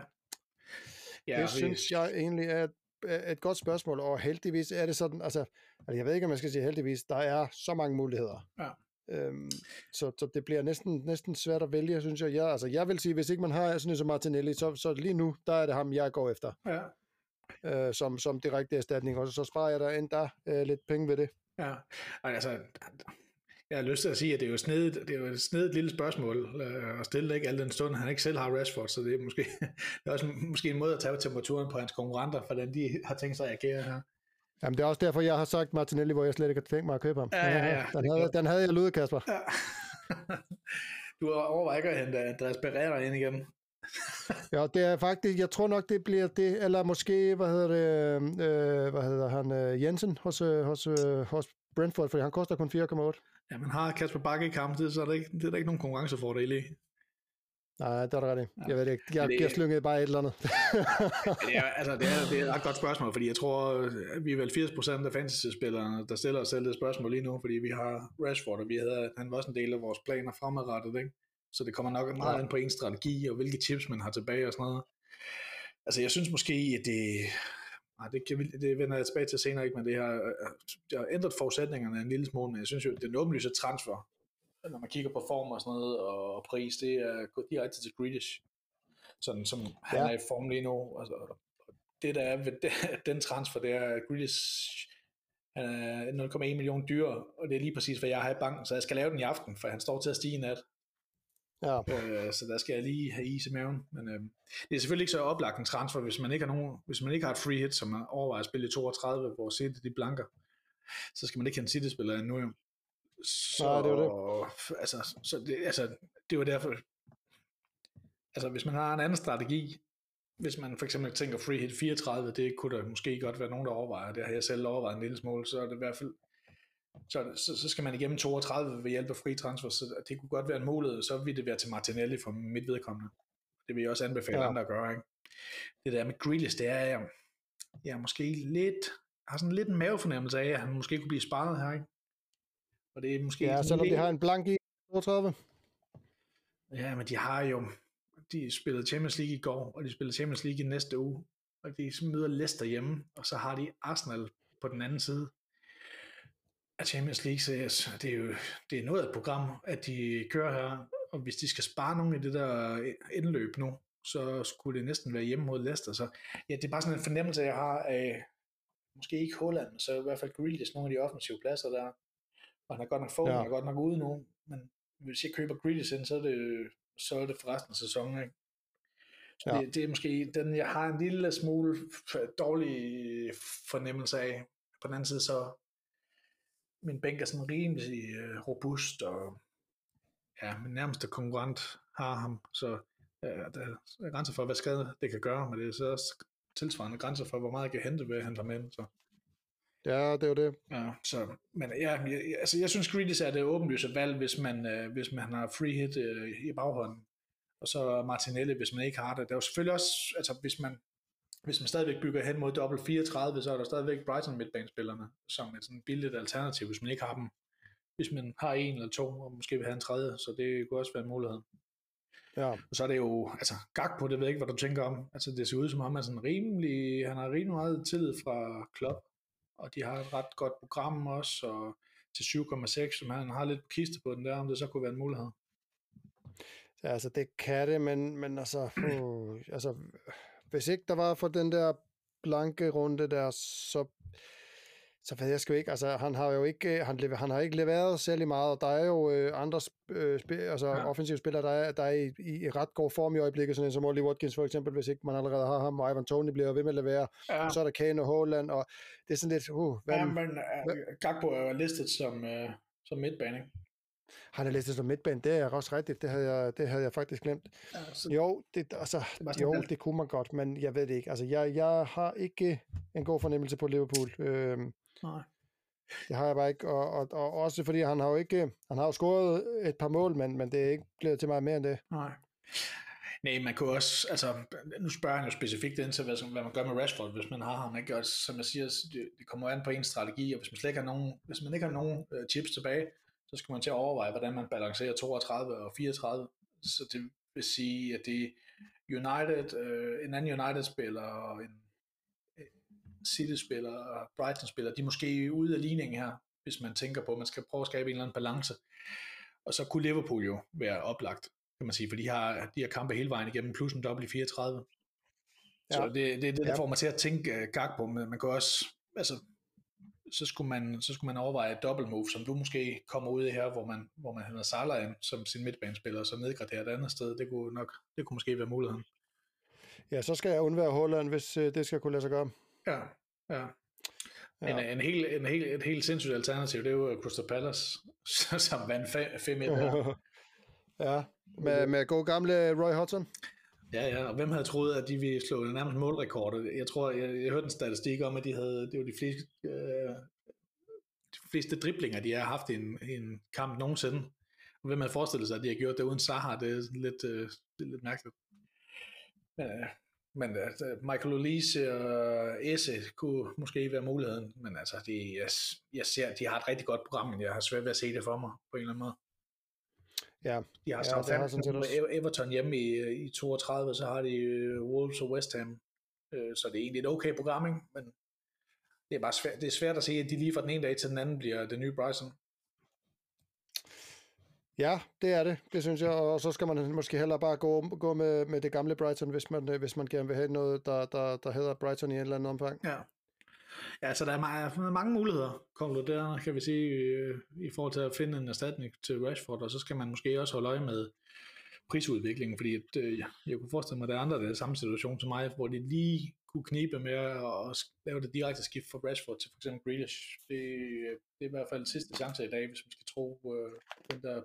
Ja, det vi... synes jeg egentlig er et, er et godt spørgsmål, og heldigvis er det sådan, altså, altså jeg ved ikke, om man skal sige heldigvis, der er så mange muligheder. Ja. Øhm, så, så det bliver næsten, næsten svært at vælge, synes jeg. jeg. Altså jeg vil sige, hvis ikke man har sådan en som Martinelli, så, så lige nu, der er det ham, jeg går efter. Ja. Øh, som, som direkte erstatning, og så sparer jeg der endda øh, lidt penge ved det. Ja, altså, jeg har lyst til at sige, at det er jo snedigt, det er jo et snedigt lille spørgsmål, øh, og stille ikke al den stund, han ikke selv har Rashford, så det er måske, det er også måske en måde at tage temperaturen på hans konkurrenter, hvordan de har tænkt sig at agere her. Jamen, det er også derfor, jeg har sagt Martinelli, hvor jeg slet ikke har tænkt mig at købe ham. Ja, ja, ja. Den, havde, den havde jeg ludet, Kasper. Ja. Du overvejer ikke at hente Andreas Berreira ind igen. Ja, det er faktisk, jeg tror nok det bliver det, eller måske, hvad hedder det, øh, hvad hedder han, øh, Jensen hos, øh, hos, øh, hos Brentford, fordi han koster kun fire komma otte. Ja, men har Kasper Bak ikke ham, så er der ikke, det er der ikke nogen konkurrencefordel i. Nej, det er der ret i. Jeg ved det ikke, jeg, det, jeg slyngede bare et eller andet. Det er, altså, det er, det er et ret godt spørgsmål, fordi jeg tror, vi er vel firs procent af fantasyspillerne, der stiller os selv det spørgsmål lige nu, fordi vi har Rashford, og vi havde, han var også en del af vores planer fremadrettet, ikke? Så det kommer nok meget an på en strategi, og hvilke tips man har tilbage og sådan noget. Altså jeg synes måske, at det, nej, det, kan, det vender jeg tilbage til senere, ikke, men det har, det har ændret forudsætningerne en lille smule, men jeg synes jo, det er en åbenlyse transfer, når man kigger på form og sådan noget, og pris, det er gået direkte til Grealish, sådan som ja. Han er i form lige nu. Altså, det der er ved det, den transfer, det er Grealish, han er nul komma en millioner dyrere, og det er lige præcis, hvad jeg har i banken, så jeg skal lave den i aften, for han står til at stige i nat. Ja. Øh, så der skal jeg lige have is i maven, men øh, det er selvfølgelig ikke så oplagt en transfer, hvis man ikke har nogen, hvis man ikke har et free hit, som man overvejer at spille i toogtredive, hvor City de blanker, så skal man ikke have en City-spiller endnu jo. Så ja, det var det. Altså, så det, altså, det var derfor. Altså hvis man har en anden strategi, hvis man for eksempel tænker free hit fireogtredive, det kunne der måske godt være nogen der overvejer. Det har jeg selv overvejet en lille smule, så er det i hvert fald. Så, så, så skal man igennem toogtredive ved hjælp af fri transfer, så det kunne godt være en mulighed, så ville det være til Martinelli for mit vedkommende. Det vil jeg også anbefale ja. andre at gøre, ikke? Det der med Grealish, det er, jeg, jeg måske lidt, har sådan lidt en mavefornemmelse af, at han måske kunne blive sparet her, ikke? Og det er måske ja, selvom de har en blank i toogtredive. Ja, men de har jo, de spillede Champions League i går, og de spiller Champions League i næste uge, og de møder Leicester hjemme, og så har de Arsenal på den anden side. Champions League, så det er jo det er noget af et program, at de kører her, og hvis de skal spare nogen i det der indløb nu, så skulle det næsten være hjemme mod Leicester, så ja, det er bare sådan en fornemmelse, jeg har af, måske ikke Haaland, så i hvert fald Grealish, nogle af de offensive pladser der, og han er godt nok få, ja. han er godt nok ude nu, men hvis jeg køber Grealish ind, så er det, så er det for resten af sæsonen, ikke? Så ja. det, det er måske den, jeg har en lille smule dårlig fornemmelse af. På den anden side, så min bænk er sådan rimelig øh, robust, og ja, min nærmeste konkurrent har ham, så øh, der er grænser for, hvad skade det kan gøre, men det er så også tilsvarende grænser for, hvor meget jeg kan hente ved at hente ham ind, så. Ja, det er jo det. Ja, så, men ja, jeg, altså jeg synes Grealish er det åbenlyse valg, hvis man, øh, hvis man har free hit øh, i baghånden, og så Martinelli, hvis man ikke har det. Der er jo selvfølgelig også, altså hvis man, Hvis man stadigvæk bygger hen mod dobbelt fireogtredive, så er der stadigvæk Brighton midtbanespillerne, som er sådan et billigt alternativ, hvis man ikke har dem. Hvis man har en eller to, og måske vil have en tredje, så det kunne også være en mulighed. Ja. Og så er det jo, altså Gakpo, det ved jeg ikke, hvad du tænker om. Altså det ser ud som om, han er sådan rimelig, han har rimelig meget tillid fra Klopp, og de har et ret godt program også, og til syv komma seks, som han har lidt på kiste på den der, om det så kunne være en mulighed. Ja, altså det kan det, men, men altså, uh, altså... Hvis ikke der var for den der blanke runde der, så så ved jeg sgu ikke. Altså han har jo ikke han han har ikke leveret særlig meget, og der er jo øh, andre øh, sp- altså ja. offensive spillere der er der er i, i, i ret god form i øjeblikket, sådan en som Ollie Watkins for eksempel, hvis ikke man allerede har ham, og Ivan Toney bliver ved med at levere. Ja. Og så er der Kane og Haaland, og det er sådan lidt uh, hvad ja, men Gakpo er listet som øh, som midtbane. Han har læst som midtbane, det er også rigtigt, det havde jeg, det havde jeg faktisk glemt. Altså, jo, det, altså, jo, det kunne man godt, men jeg ved det ikke. Altså, jeg, jeg har ikke en god fornemmelse på Liverpool. Øhm, nej. Det har jeg bare ikke, og, og, og også fordi han har jo ikke, han har jo scoret et par mål, men, men det er ikke blevet til meget mere end det. Nej. Nej, man kunne også, altså, nu spørger han jo specifikt ind til, hvad, hvad man gør med Rashford, hvis man har ham, ikke? Og som jeg siger, det, det kommer an på ens strategi, og hvis man slet ikke har nogen, hvis man ikke har nogen øh, chips tilbage, så skal man til at overveje, hvordan man balancerer toogtredive og fireogtredive, så det vil sige, at det United, øh, en anden United-spiller og en City-spiller og Brighton-spiller, de er måske ude af ligningen her, hvis man tænker på, at man skal prøve at skabe en eller anden balance, og så kunne Liverpool jo være oplagt, kan man sige, for de har, de har kampe hele vejen igennem, plus en dobbelt i fireogtredive. Ja. Så det, det er det, der ja. får mig til at tænke uh, gag på, men man kan også, altså, så skulle man, så skulle man overveje et dobbelt move, som du måske kommer ud i her, hvor man, hvor man henter Salah ind som sin midtbanespiller, og så nedgraderer et andet sted, det kunne nok, det kunne måske være muligheden. Ja, så skal jeg undvære Haaland, hvis uh, det skal kunne lade sig gøre. Ja, ja. Ja. En, en helt, en helt, et helt sindssygt alternativ, det er jo Crystal Palace, som vandt fem et. Ja, med, med god gamle Roy Hodgson. Ja, ja, og hvem havde troet, at de ville slå nærmest målrekorder? Jeg tror, jeg, jeg hørte en statistik om, at de havde, det var de fleste, øh, de fleste driblinger, de har haft i en, en kamp nogensinde. Og hvem havde forestillet sig, at de har gjort det uden Saha? Det er lidt, øh, det er lidt mærkeligt. Men, øh, men øh, Michael Olise og Esse kunne måske være muligheden, men altså, de, jeg, jeg ser, de har et rigtig godt program, men jeg har svært ved at se det for mig på en eller anden måde. Ja, de har Southampton ja, med Everton hjemme i, i toogtredive, så har de Wolves og West Ham, så det er egentlig et okay program, ikke? Men det er bare svært, det er svært at se, at de lige fra den ene dag til den anden bliver det nye Brighton. Ja, det er det, det synes jeg, og så skal man måske hellere bare gå, gå med, med det gamle Brighton, hvis man, hvis man gerne vil have noget, der, der, der hedder Brighton i en eller anden omfang. Ja. Ja, så der er mange, mange muligheder, konkluderende, kan vi sige, i forhold til at finde en erstatning til Rashford, og så skal man måske også holde øje med prisudviklingen, fordi at, ja, jeg kunne forestille mig, at der er andre, der er i samme situation som mig, hvor de lige kunne knibe med at lave det direkte skift fra Rashford til for eksempel Grealish. Det, det er i hvert fald sidste chance i dag, hvis man skal tro øh, den der,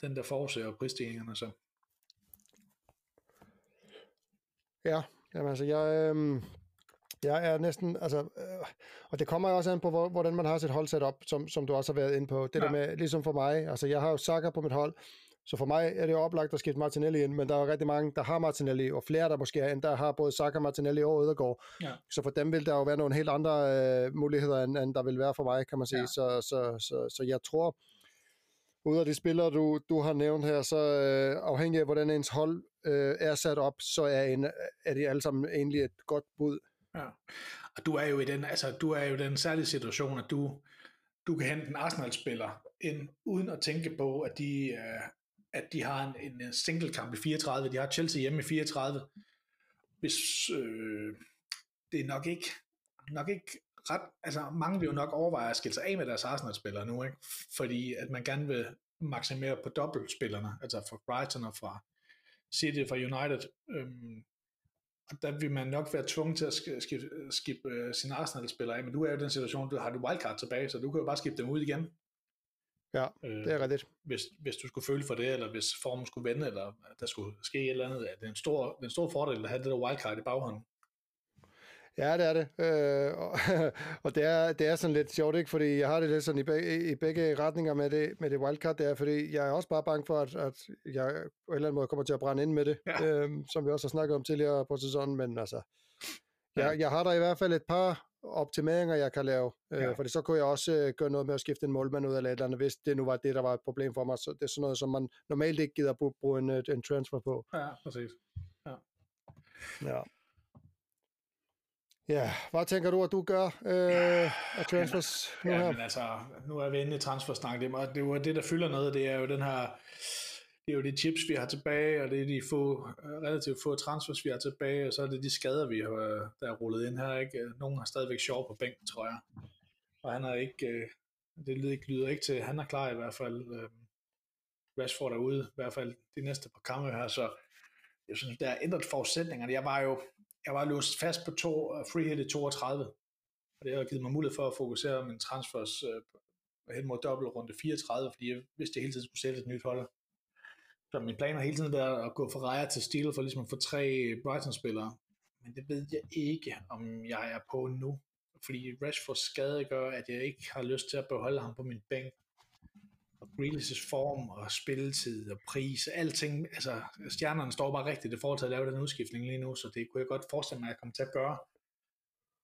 den der forudser prisstigningerne. Så. Ja, jamen, altså jeg... Øh... Jeg er næsten, altså, øh, og det kommer jo også an på, hvor, hvordan man har sit hold sat op, som, som du også har været inde på. Det ja. Der med, ligesom for mig, altså jeg har jo Saka på mit hold, så for mig er det jo oplagt at skifte Martinelli ind, men der er jo rigtig mange, der har Martinelli, og flere der måske er end der har både Saka, Martinelli og Ødegaard. Ja. Så for dem vil der jo være nogle helt andre øh, muligheder, end, end der vil være for mig, kan man sige. Ja. Så, så, så, så jeg tror, ud af de spillere, du, du har nævnt her, så øh, afhængig af, hvordan ens hold øh, er sat op, så er, en, er de alle sammen egentlig et godt bud. Ja. Og du er jo i den, altså du er jo i den særlige situation, at du du kan hente en Arsenal-spiller ind uden at tænke på, at de øh, at de har en, en single kamp i fireogtredive, de har Chelsea hjemme i fireogtredive. Hvis øh, det er nok ikke nok ikke ret, altså mange vil jo nok overveje at skille sig af med deres Arsenal-spillere nu, ikke? Fordi at man gerne vil maksimere på dobbeltspillerne, altså fra Brighton og fra City og fra United. Øh, Og der vil man nok være tvunget til at skifte skib, øh, sine Arsenal-spiller af, men du er jo i den situation, du har du wildcard tilbage, så du kan jo bare skifte dem ud igen. Ja, øh, det er rigtigt. Hvis, hvis du skulle føle for det, eller hvis formen skulle vende, eller der skulle ske et eller andet, det er en stor, en stor fordel at have det der wildcard i baghånden. Ja, det er det. Øh, og og det, er, det er sådan lidt sjovt, ikke? Fordi jeg har det lidt sådan i, beg- i begge retninger med det, med det wildcard der, fordi jeg er også bare bange for, at, at jeg på en eller anden måde kommer til at brænde ind med det, ja. øhm, som vi også har snakket om tidligere på sæsonen, men altså, ja. jeg, jeg har der i hvert fald et par optimeringer, jeg kan lave, øh, ja. fordi så kunne jeg også øh, gøre noget med at skifte en målmand ud af eller andet, hvis det nu var det, der var et problem for mig. Så det er sådan noget, som man normalt ikke gider at bruge en, en transfer på. Ja, præcis. Ja. Ja. Ja, hvad tænker du, at du gør øh, af transfers nu her? Ja, men altså, nu er vi inde i transfersnak, det er jo det, der fylder noget, det er jo den her, det er jo de chips, vi har tilbage, og det er de få, relativt få transfers, vi har tilbage, og så er det de skader, vi har, der er rullet ind her, ikke? Nogen har stadigvæk sjov på bænken, tror jeg, og han er ikke, det lyder ikke til, han er klar i hvert fald, Rashford er ude, i hvert fald de næste par kampe her, så jeg synes, der er ændret forudsætningerne, jeg var jo, Jeg var låst fast på to, free hit i toogtredive, og det har givet mig mulighed for at fokusere min transfers øh, og hen mod dobbeltrunde fireogtredive, fordi jeg vidste, jeg hele tiden skulle sætte et nyt hold. Så min plan har hele tiden været at gå fra Raya til Steele for ligesom at få tre Brighton-spillere. Men det ved jeg ikke, om jeg er på nu. Fordi Rashfords skade gør, at jeg ikke har lyst til at beholde ham på min bænk. Og Grealish's form og spilletid og pris og alting. Altså, stjernerne står bare rigtigt i forhold til at lave den udskiftning lige nu, så det kunne jeg godt forestille mig, at jeg kommer til at gøre.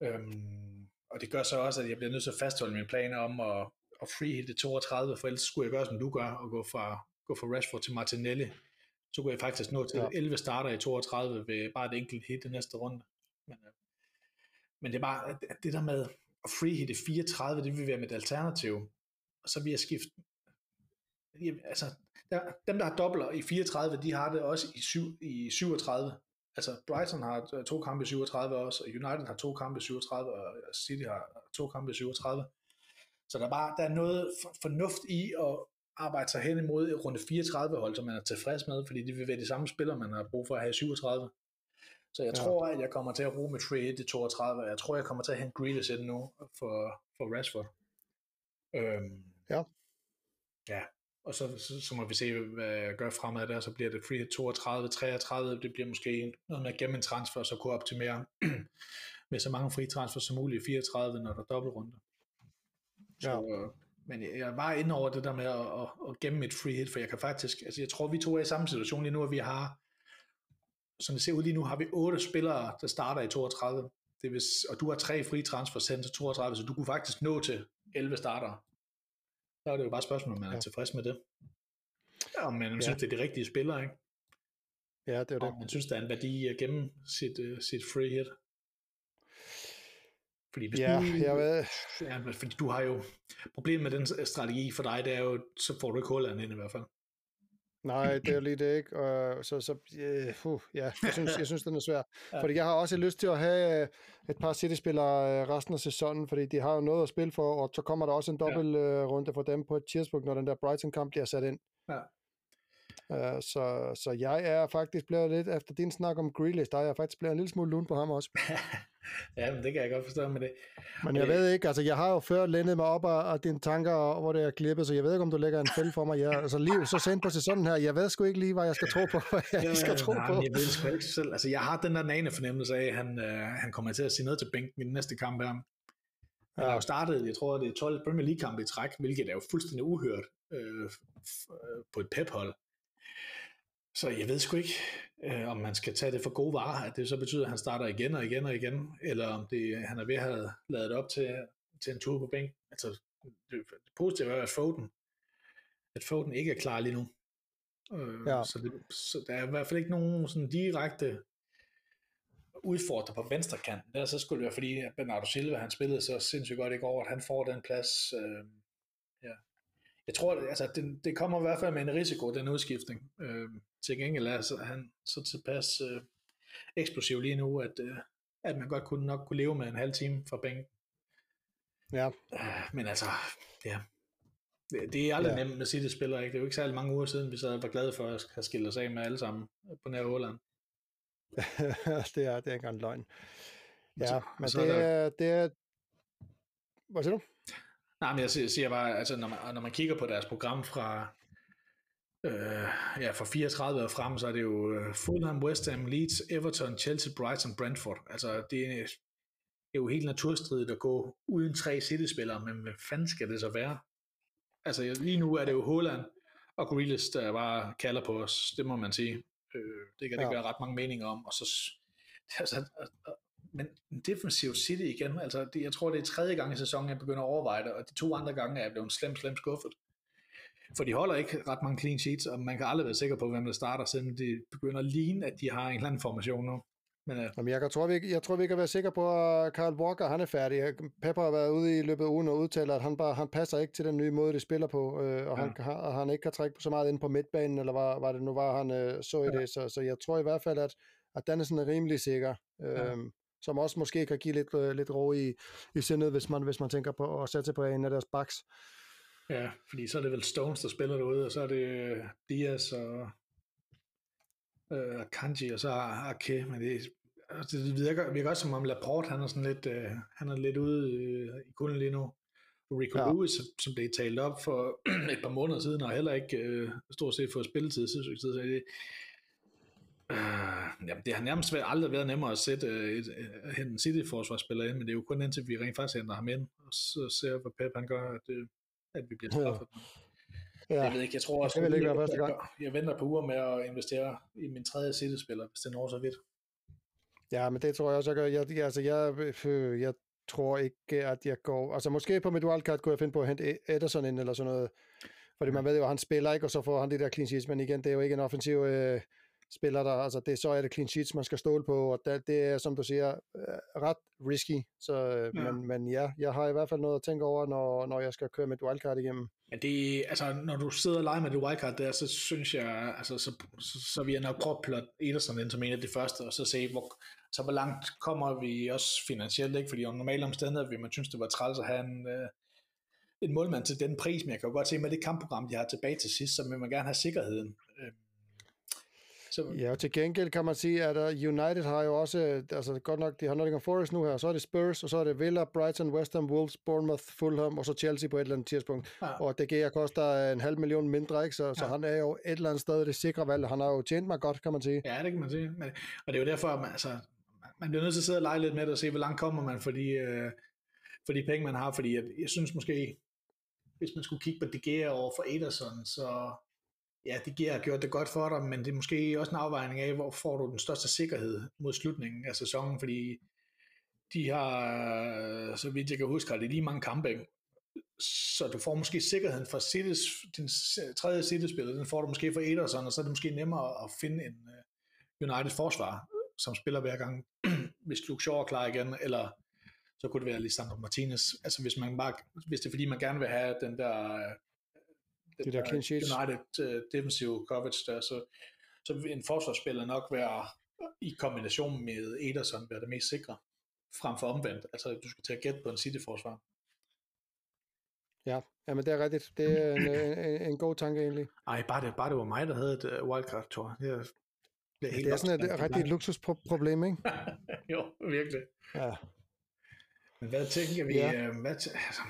Øhm, og det gør så også, at jeg bliver nødt til at fastholde mine planer om at, at freehitte toogtredive, for ellers skulle jeg gøre, som du gør, og gå fra, gå fra Rashford til Martinelli. Så kunne jeg faktisk nå til ja. elleve starter i toogtredive ved bare et enkelt hit i næste runde. Men, øh, men det er bare det der med at freehitte fireogtredive, det vil være mit alternativ. Og så vil jeg skifte. Altså, der, dem der har dobbler i fireogtredive, de har det også i, syv, i syvogtredive. Altså Brighton har to kampe i syvogtredive også, og United har to kampe i syvogtredive, og City har to kampe i syvogtredive. Så der er bare der er noget fornuft i at arbejde sig hen imod runde fireogtredive hold, som man er tilfreds med, fordi det vil være de samme spillere, man har brug for at have i syvogtredive. Så jeg ja. tror, at jeg kommer til at bruge med trade i toogtredive, og jeg tror, jeg kommer til at hente Grealish ind nu for, for Rashford. Øhm, ja. Ja. Og så, så, så må vi se, hvad jeg gør fremad der, så bliver det free toogtredive, treogtredive, det bliver måske noget med at gemme en transfer, så kunne optimere med så mange free transfer som muligt i fireogtredive, når der er dobbeltrunder. Ja. Øh, men jeg, jeg var inde over det der med at, at, at gemme et free hit, for jeg kan faktisk, altså jeg tror vi to er i samme situation lige nu, at vi har, som det ser ud lige nu, har vi otte spillere, der starter i toogtredive, det vil, og du har tre free transfer sendt til toogtredive, så du kunne faktisk nå til elleve startere. Så er det jo bare et spørgsmål, om man er ja. tilfreds med det. Ja, om man ja. synes, det er de rigtige spillere, ikke? Ja, det er det. Og man synes, der er en værdi at gemme sit, uh, sit free hit. Fordi, hvis ja, du, jeg ved. Ja, fordi du har jo... Problemet med den strategi for dig, det er jo, så får du ikke Haaland ind i hvert fald. Nej, det er lige det, ikke? Og så, så uh, uh, ja, jeg synes, jeg synes, den er svær. Ja. Fordi jeg har også lyst til at have et par City-spillere resten af sæsonen, fordi de har jo noget at spille for, og så kommer der også en dobbelt ja. runde for dem på et tidspunkt, når den der Brighton-kamp bliver sat ind. Ja. Uh, så, så jeg er faktisk blevet lidt, efter din snak om Grealish, der er jeg faktisk blevet en lille smule lun på ham også. Ja, men det kan jeg godt forstå med det. Men jeg ved ikke, altså jeg har jo før lændet mig op af dine tanker, hvor det er klippet, så jeg ved ikke, om du lægger en fælde for mig. Jeg, altså lige så sent på sæsonen her, jeg ved sgu ikke lige, hvad jeg skal tro på, hvad jeg skal tro nej, på. Jeg ved sgu ikke selv. Altså jeg har den der nane fornemmelse af, at han, øh, han kommer til at sige noget til bænken i den næste kamp her. Han har jo startet, jeg tror, det er tolv Premier League-kampe i træk, hvilket er jo fuldstændig uhørt øh, på et pep-hold. Så jeg ved sgu ikke, øh, om man skal tage det for gode varer, at det så betyder, at han starter igen og igen og igen, eller om det, han er ved at have lavet det op til, til en tur på bænk. Altså, det, det positive er, at Foden, at Foden ikke er klar lige nu. Øh, ja. så, det, så der er i hvert fald ikke nogen sådan direkte udfordrer på venstre kanten. Der så skulle det være, fordi at Bernardo Silva, han spillede så sindssygt godt i går, at han får den plads. Øh, ja. Jeg tror, altså, det, det kommer i hvert fald med en risiko, den udskiftning. Øh, til gengæld er altså, han så tilpas øh, eksplosiv lige nu, at, øh, at man godt kunne, nok kunne leve med en halv time fra bænken. Ja. Øh, men altså, ja. Det, det er aldrig ja. nemt med City-spillere, ikke? Det er jo ikke særlig mange uger siden, vi så var glade for at have skilt os af med alle sammen på nær Åland. det er det er ikke en løgn. Ja, så, men det, der... det er... Hvad siger du? Nej, men jeg siger bare, altså når man, når man kigger på deres program fra, øh, ja, fra fireogtredive og frem, så er det jo øh, Fulham, West Ham, Leeds, Everton, Chelsea, Brighton, Brentford. Altså det er, det er jo helt naturstridigt at gå uden tre City-spillere, men hvad fanden skal det så være? Altså lige nu er det jo Haaland og Grealish, der bare kalder på os, det må man sige. Øh, det kan det ja. gøre ret mange meninger om, og så... Altså, men en defensiv City igen, altså det, jeg tror det er tredje gang i sæsonen, jeg begynder at overveje det, og de to andre gange er jeg blevet slemt, slemt skuffet. For de holder ikke ret mange clean sheets, og man kan aldrig være sikker på, hvem der starter, selvom det begynder at ligne, at de har en eller anden formation nu. Men, uh... Jamen, jeg tror, vi, jeg tror, vi kan være sikre på, at Kyle Walker, han er færdig. Pepper har været ude i løbet af ugen og udtaler, at han, bare, han passer ikke til den nye måde, de spiller på, øh, og ja. han, har, han ikke kan trække så meget ind på midtbanen, eller hvad, hvad det nu var, han øh, så i ja. det. Så, så jeg tror i hvert fald, at, at Dannesen er rimelig sikker. Øh, ja. Som også måske kan give lidt, øh, lidt ro i, i sindet, hvis man, hvis man tænker på at sætte på en af deres backs. Ja, fordi så er det vel Stones, der spiller derude, og så er det Diaz og øh, Kanji, og så Ake, men det, altså, det virker, virker også som om Laporte, han er sådan lidt, øh, han er lidt ude øh, i kulden lige nu. Rico ja. Lewis, som det talte op for et par måneder siden, og heller ikke øh, stort set fået spilletid, så det, øh, jamen, det har nærmest aldrig været nemmere at sætte øh, et, øh, en City-forsvarsspiller ind, men det er jo kun indtil vi rent faktisk henter ham ind, og så ser hvad Pep han gør, at, øh, at vi bliver straffet. Ja. Jeg ved ikke, jeg tror også, jeg, ikke jeg, jeg, jeg, jeg venter på uger med at investere i min tredje City-spiller, hvis det når så vidt. Ja, men det tror jeg også, jeg gør. Jeg, altså, jeg, øh, jeg tror ikke, at jeg går... Altså, måske på mit wildcard kunne jeg finde på at hente Ederson ind, eller sådan noget. Fordi man ved jo, at han spiller ikke, og så får han det der clean sheets. Men igen, det er jo ikke en offensiv øh, spiller, der... Altså, det, så er det clean sheets, man skal stole på, og det, det er, som du siger, ret risky. Så, øh, ja. Men, men ja, jeg har i hvert fald noget at tænke over, når, når jeg skal køre mit wildcard igennem. Ja, det, altså, når du sidder og leger med det wildcard der, så synes jeg, altså, så, så, så vi er nok prøvet at plotte Ederson ind som en af de første, og så se, hvor... Så hvor langt kommer vi også finansielt, ikke? Fordi om normale omstændigheder vil man synes, det var træls at have en, øh, en målmand til den pris, men jeg kan jo godt se, med det kampprogram, de har tilbage til sidst, så vil man gerne have sikkerheden. Øh. Så... Ja, og til gengæld kan man sige, at United har jo også, altså godt nok, de har Nottingham Forest nu her, og så er det Spurs, og så er det Villa, Brighton, West Ham, Wolves, Bournemouth, Fulham, og så Chelsea på et eller andet tidspunkt. Ja. Og det giver koster en halv million mindre, ikke? Så, ja. Så han er jo et eller andet sted det sikre valg, han har jo tjent mig godt, kan man sige. Ja, det kan man sige. Men, og det er jo derfor, at man, altså... Man bliver nødt til at sidde og lege lidt med det og se, hvor langt kommer man for de, øh, for de penge, man har. Fordi jeg, jeg synes måske, hvis man skulle kigge på De Gea over for Ederson, så ja, De Gea har gjort det godt for dig, men det er måske også en afvejning af, hvor får du den største sikkerhed mod slutningen af sæsonen. Fordi de har, så vidt jeg kan huske, det er lige mange kampe. Så du får måske sikkerheden fra Cities, den tredje City-spiller, den får du måske fra Ederson, og så er det måske nemmere at finde en uh, United-forsvar, som spiller hver gang, hvis Luke Shaw er klar igen, eller så kunne det være Lisandro Martinez, altså hvis man bare, hvis det er fordi man gerne vil have den der, den det der, der United uh, defensive coverage der, så, så vil en forsvarsspiller nok være i kombination med Ederson være det mest sikre, frem for omvendt, altså du skal tage gæt på en City-forsvar. Ja, jamen det er rigtigt, det er en, en, en god tanke egentlig. Ej, bare det, bare det var mig, der havde et wildcard-tour, jeg... Det er, det er sådan et, et rigtigt luksusproblem, ikke? Jo, virkelig. Ja. Men hvad tænker vi? Ja. Øh, hvad t- altså,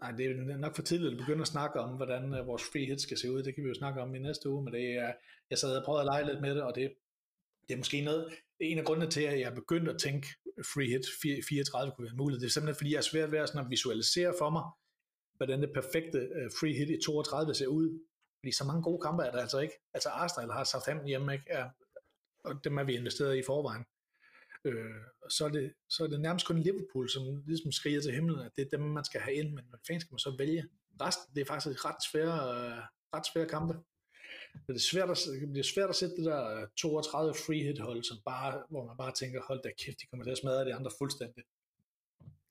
nej, det er nok for tidligt at begynde at snakke om, hvordan uh, vores free hit skal se ud. Det kan vi jo snakke om i næste uge, men det er, jeg sad og prøvede at lege lidt med det, og det, det er måske noget, det er en af grundene til, at jeg er begyndt at tænke free hit fireogtredive kunne være muligt. Det er simpelthen, fordi jeg er svært ved at, sådan at visualisere for mig, hvordan det perfekte uh, free hit i toogtredive ser ud. Fordi så mange gode kampe er der altså ikke. Altså Arsenal har Southampton hjemme, ikke? Ja. Og dem er vi investeret i i forvejen. Øh, så, er det, så er det nærmest kun Liverpool, som ligesom skriger til himlen, at det er dem, man skal have ind, men hvad fanden skal man så vælge? Resten, det er faktisk ret svære, øh, ret svære kampe. Det er svært at, det er svært at sætte det der toogtredive free hit hold, som bare, hvor man bare tænker, hold da kæft, de kommer til at smadre de andre fuldstændigt.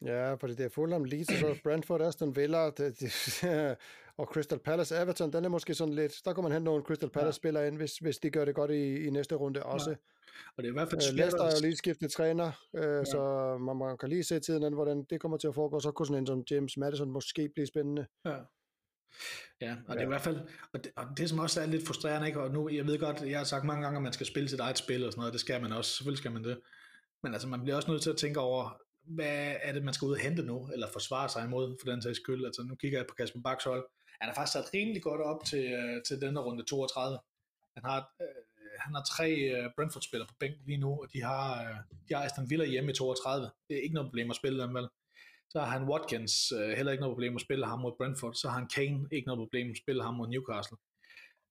Ja, fordi det er Fulham, Leeds, så Brentford, Aston Villa det, det, og Crystal Palace, Everton, den er måske sådan lidt, der kan man hente nogle Crystal Palace-spillere ind, hvis, hvis de gør det godt i, i næste runde også. Ja. Og det er i hvert fald svært. Leicester er jo lige skiftet træner, øh, ja. Så man, man kan lige se tiden, hvordan det kommer til at foregå, så kunne sådan en som James Maddison måske blive spændende. Ja, ja og ja. Det er i hvert fald, og det, og det som også er lidt frustrerende, ikke? Og nu, jeg ved godt, jeg har sagt mange gange, at man skal spille sit eget spil og sådan noget, det skal man også, selvfølgelig skal man det, men altså man bliver også nødt til at tænke over, hvad er det, man skal ud og hente nu, eller forsvare sig imod, for den sags skyld. Altså, nu kigger jeg på Kasper Bachs hold. Han er faktisk sat rimelig godt op til, til denne runde toogtredive. Han har, øh, han har tre øh, Brentford-spillere på bænken lige nu, og de har, øh, de har Aston Villa hjemme i toogtredive. Det er ikke noget problem at spille dem, vel? Så har han Watkins, øh, heller ikke noget problem at spille ham mod Brentford. Så har han Kane, ikke noget problem at spille ham mod Newcastle.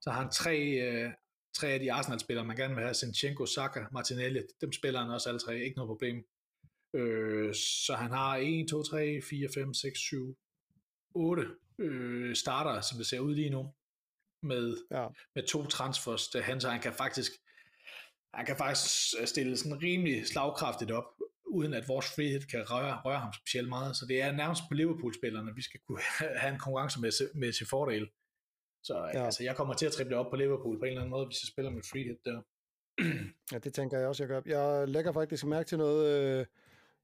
Så har han tre, øh, tre af de Arsenal-spillere, man gerne vil have. Zinchenko, Saka, Martinelli, dem spiller han også alle tre. Ikke noget problem. Øh, så han har en, to, tre, fire, fem, seks, syv, otte øh, starter, som det ser ud lige nu, med, ja. med to transfers, der han, så han kan faktisk han kan faktisk stille sådan rimelig slagkraftigt op, uden at vores frihed kan røre, røre ham specielt meget, så det er nærmest på Liverpool-spillerne, vi skal kunne have en konkurrencemæssig fordel, så ja. Altså, jeg kommer til at triple op på Liverpool på en eller anden måde, hvis jeg spiller med frihed der. Ja, det tænker jeg også, jeg gør. Jeg lægger faktisk mærke til noget øh...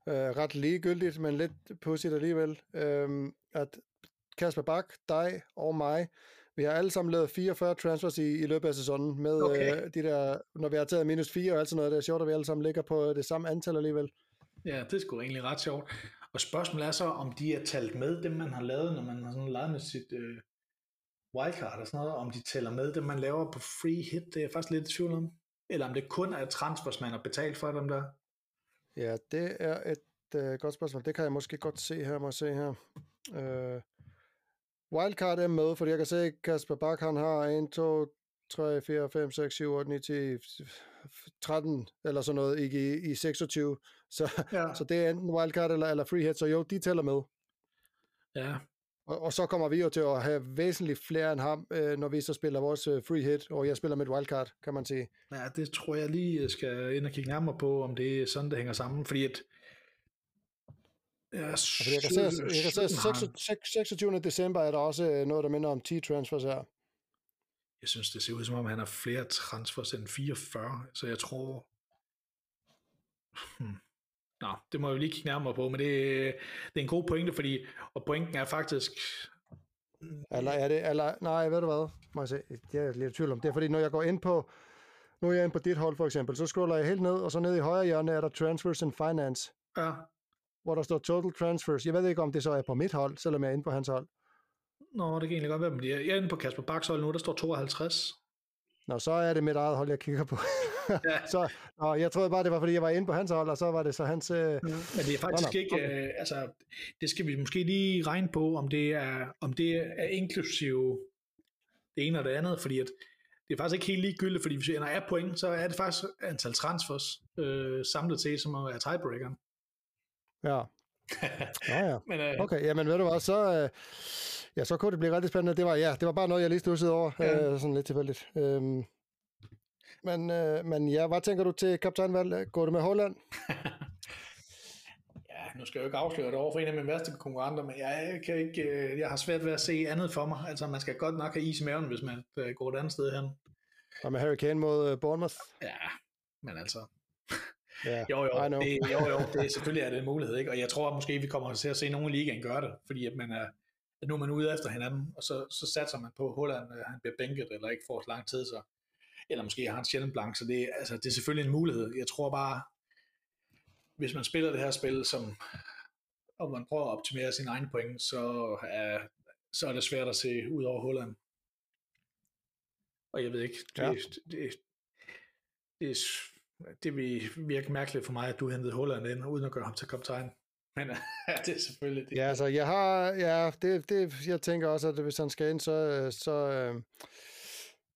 Øh, ret ligegyldigt, men lidt pudsigt alligevel, øh, at Kasper Bak, dig og mig, vi har alle sammen lavet fireogfyrre transfers i, i løbet af sæsonen, med okay. øh, de der, når vi har taget minus fire og alt sådan noget, det er sjovt, at vi alle sammen ligger på det samme antal alligevel. Ja, det er sgu egentlig ret sjovt, Og spørgsmålet er så, om de er talt med dem, man har lavet, når man har sådan lavet med sit øh, wildcard og sådan noget, om de tæller med dem, man laver på free hit, det er jeg faktisk lidt i tvivl om. Eller om det kun er transfers, man har betalt for dem der. Ja, det er et øh, godt spørgsmål. Det kan jeg måske godt se her, må jeg se her. Øh, wildcard er med, fordi jeg kan se, Kasper Bak, han har en, to, tre, fire, fem, seks, syv, otte, ni, ti, tretten eller sådan noget i, i seksogtyve. Så, ja. Så det er enten wildcard eller, eller free hit, så jo, de tæller med. Ja. Og, og så kommer vi jo til at have væsentligt flere end ham, øh, når vi så spiller vores øh, free hit, og jeg spiller med et wildcard, kan man sige. Ja, det tror jeg lige skal ind og kigge nærmere på, om det er sådan, det hænger sammen, fordi at ja, sy- altså, jeg kan se, jeg kan se seksogtyvende december er der også noget, der minder om ti transfers her. Jeg synes, det ser ud som om, han har flere transfers end fireogfyrre, så jeg tror... Hmm. Nå, det må jeg jo lige kigge nærmere på, men det, det er en god pointe, fordi... Og pointen er faktisk... Eller er det... Eller, nej, ved du hvad? Må jeg se, det er jeg lidt i tvivl om. Det er fordi, når jeg går ind på... Nu er jeg inde på dit hold, for eksempel, så scroller jeg helt ned, og så ned i højre hjørne er der transfers and finance. Ja. Hvor der står total transfers. Jeg ved ikke, om det så er på mit hold, selvom jeg er inde på hans hold. Nå, det kan egentlig godt være, men jeg er inde på Kasper Bachs hold nu, der står tooghalvtreds. Nå, så er det mit eget hold, jeg kigger på. Ja. Så, og jeg troede bare, det var, fordi jeg var inde på hans hold, og så var det så hans... Ja. Øh... Men det er faktisk nå, ikke... Øh, altså, det skal vi måske lige regne på, om det er, om det er inklusive det ene og det andet, fordi at det er faktisk ikke helt ligegyldigt, fordi hvis vi ender af point, så er det faktisk antal transfers øh, samlet til, som er tiebreakeren. Ja. Ja, ja. Men, øh... okay, jamen ved du hvad, så, øh, ja, så kunne det blive rigtig spændende. Det var, ja, det var bare noget, jeg lige studsede over, ja. øh, sådan lidt tilfældigt. Øhm, men, øh, men ja, hvad tænker du til kaptajnvalg? Går du med Haaland? Ja, nu skal jeg jo ikke afsløre det over for en af mine værste konkurrenter, men jeg, kan ikke, jeg har svært ved at se andet for mig. Altså, man skal godt nok have is i maven, hvis man øh, går et andet sted hen. Og med Harry Kane mod øh, Bournemouth? Ja, men altså... Yeah, jo, jo, det, jo, jo, det, selvfølgelig er det en mulighed, ikke? Og jeg tror at måske, vi kommer til at se nogen i ligaen gøre det, fordi at man er, at nu er man ude efter hinanden, og så, så satser man på, at Haaland han bliver bænket, eller ikke får så lang tid, så, eller måske har han sjældent blank, så det, altså, det er selvfølgelig en mulighed. Jeg tror bare, hvis man spiller det her spil, som, og man prøver at optimere sine egne point, så, uh, så er det svært at se ud over Haaland. Og jeg ved ikke, det, ja. det, det, det er... Det virker mærkeligt for mig, at du hentede Haaland ind, uden at gøre ham til kaptajn. Men ja, det er selvfølgelig det. Ja, altså, jeg har, ja, det, det, jeg tænker også, at hvis han skal ind, så, så,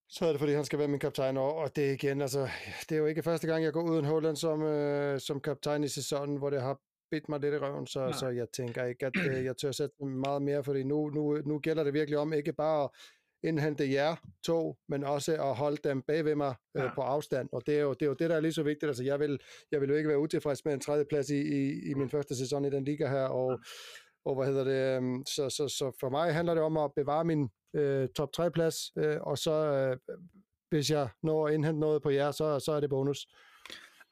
så er det, fordi han skal være min kaptajn. Og det igen, altså, det er jo ikke første gang, jeg går uden Haaland som, som kaptajn i sæsonen, hvor det har bidt mig lidt i røven, så, så jeg tænker ikke, at jeg tør sætte meget mere, fordi nu, nu, nu gælder det virkelig om, ikke bare at indhente jer to, men også at holde dem bagved mig øh, ja. på afstand, og det er, jo, det er jo det, der er lige så vigtigt. Altså, jeg vil, jeg vil jo ikke være utilfreds med en tredjeplads i, i, i min første sæson i den liga her, og, ja. og hvad hedder det, øh, så, så, så for mig handler det om at bevare min øh, top tre plads, øh, og så øh, hvis jeg når at indhente noget på jer, så, så er det bonus.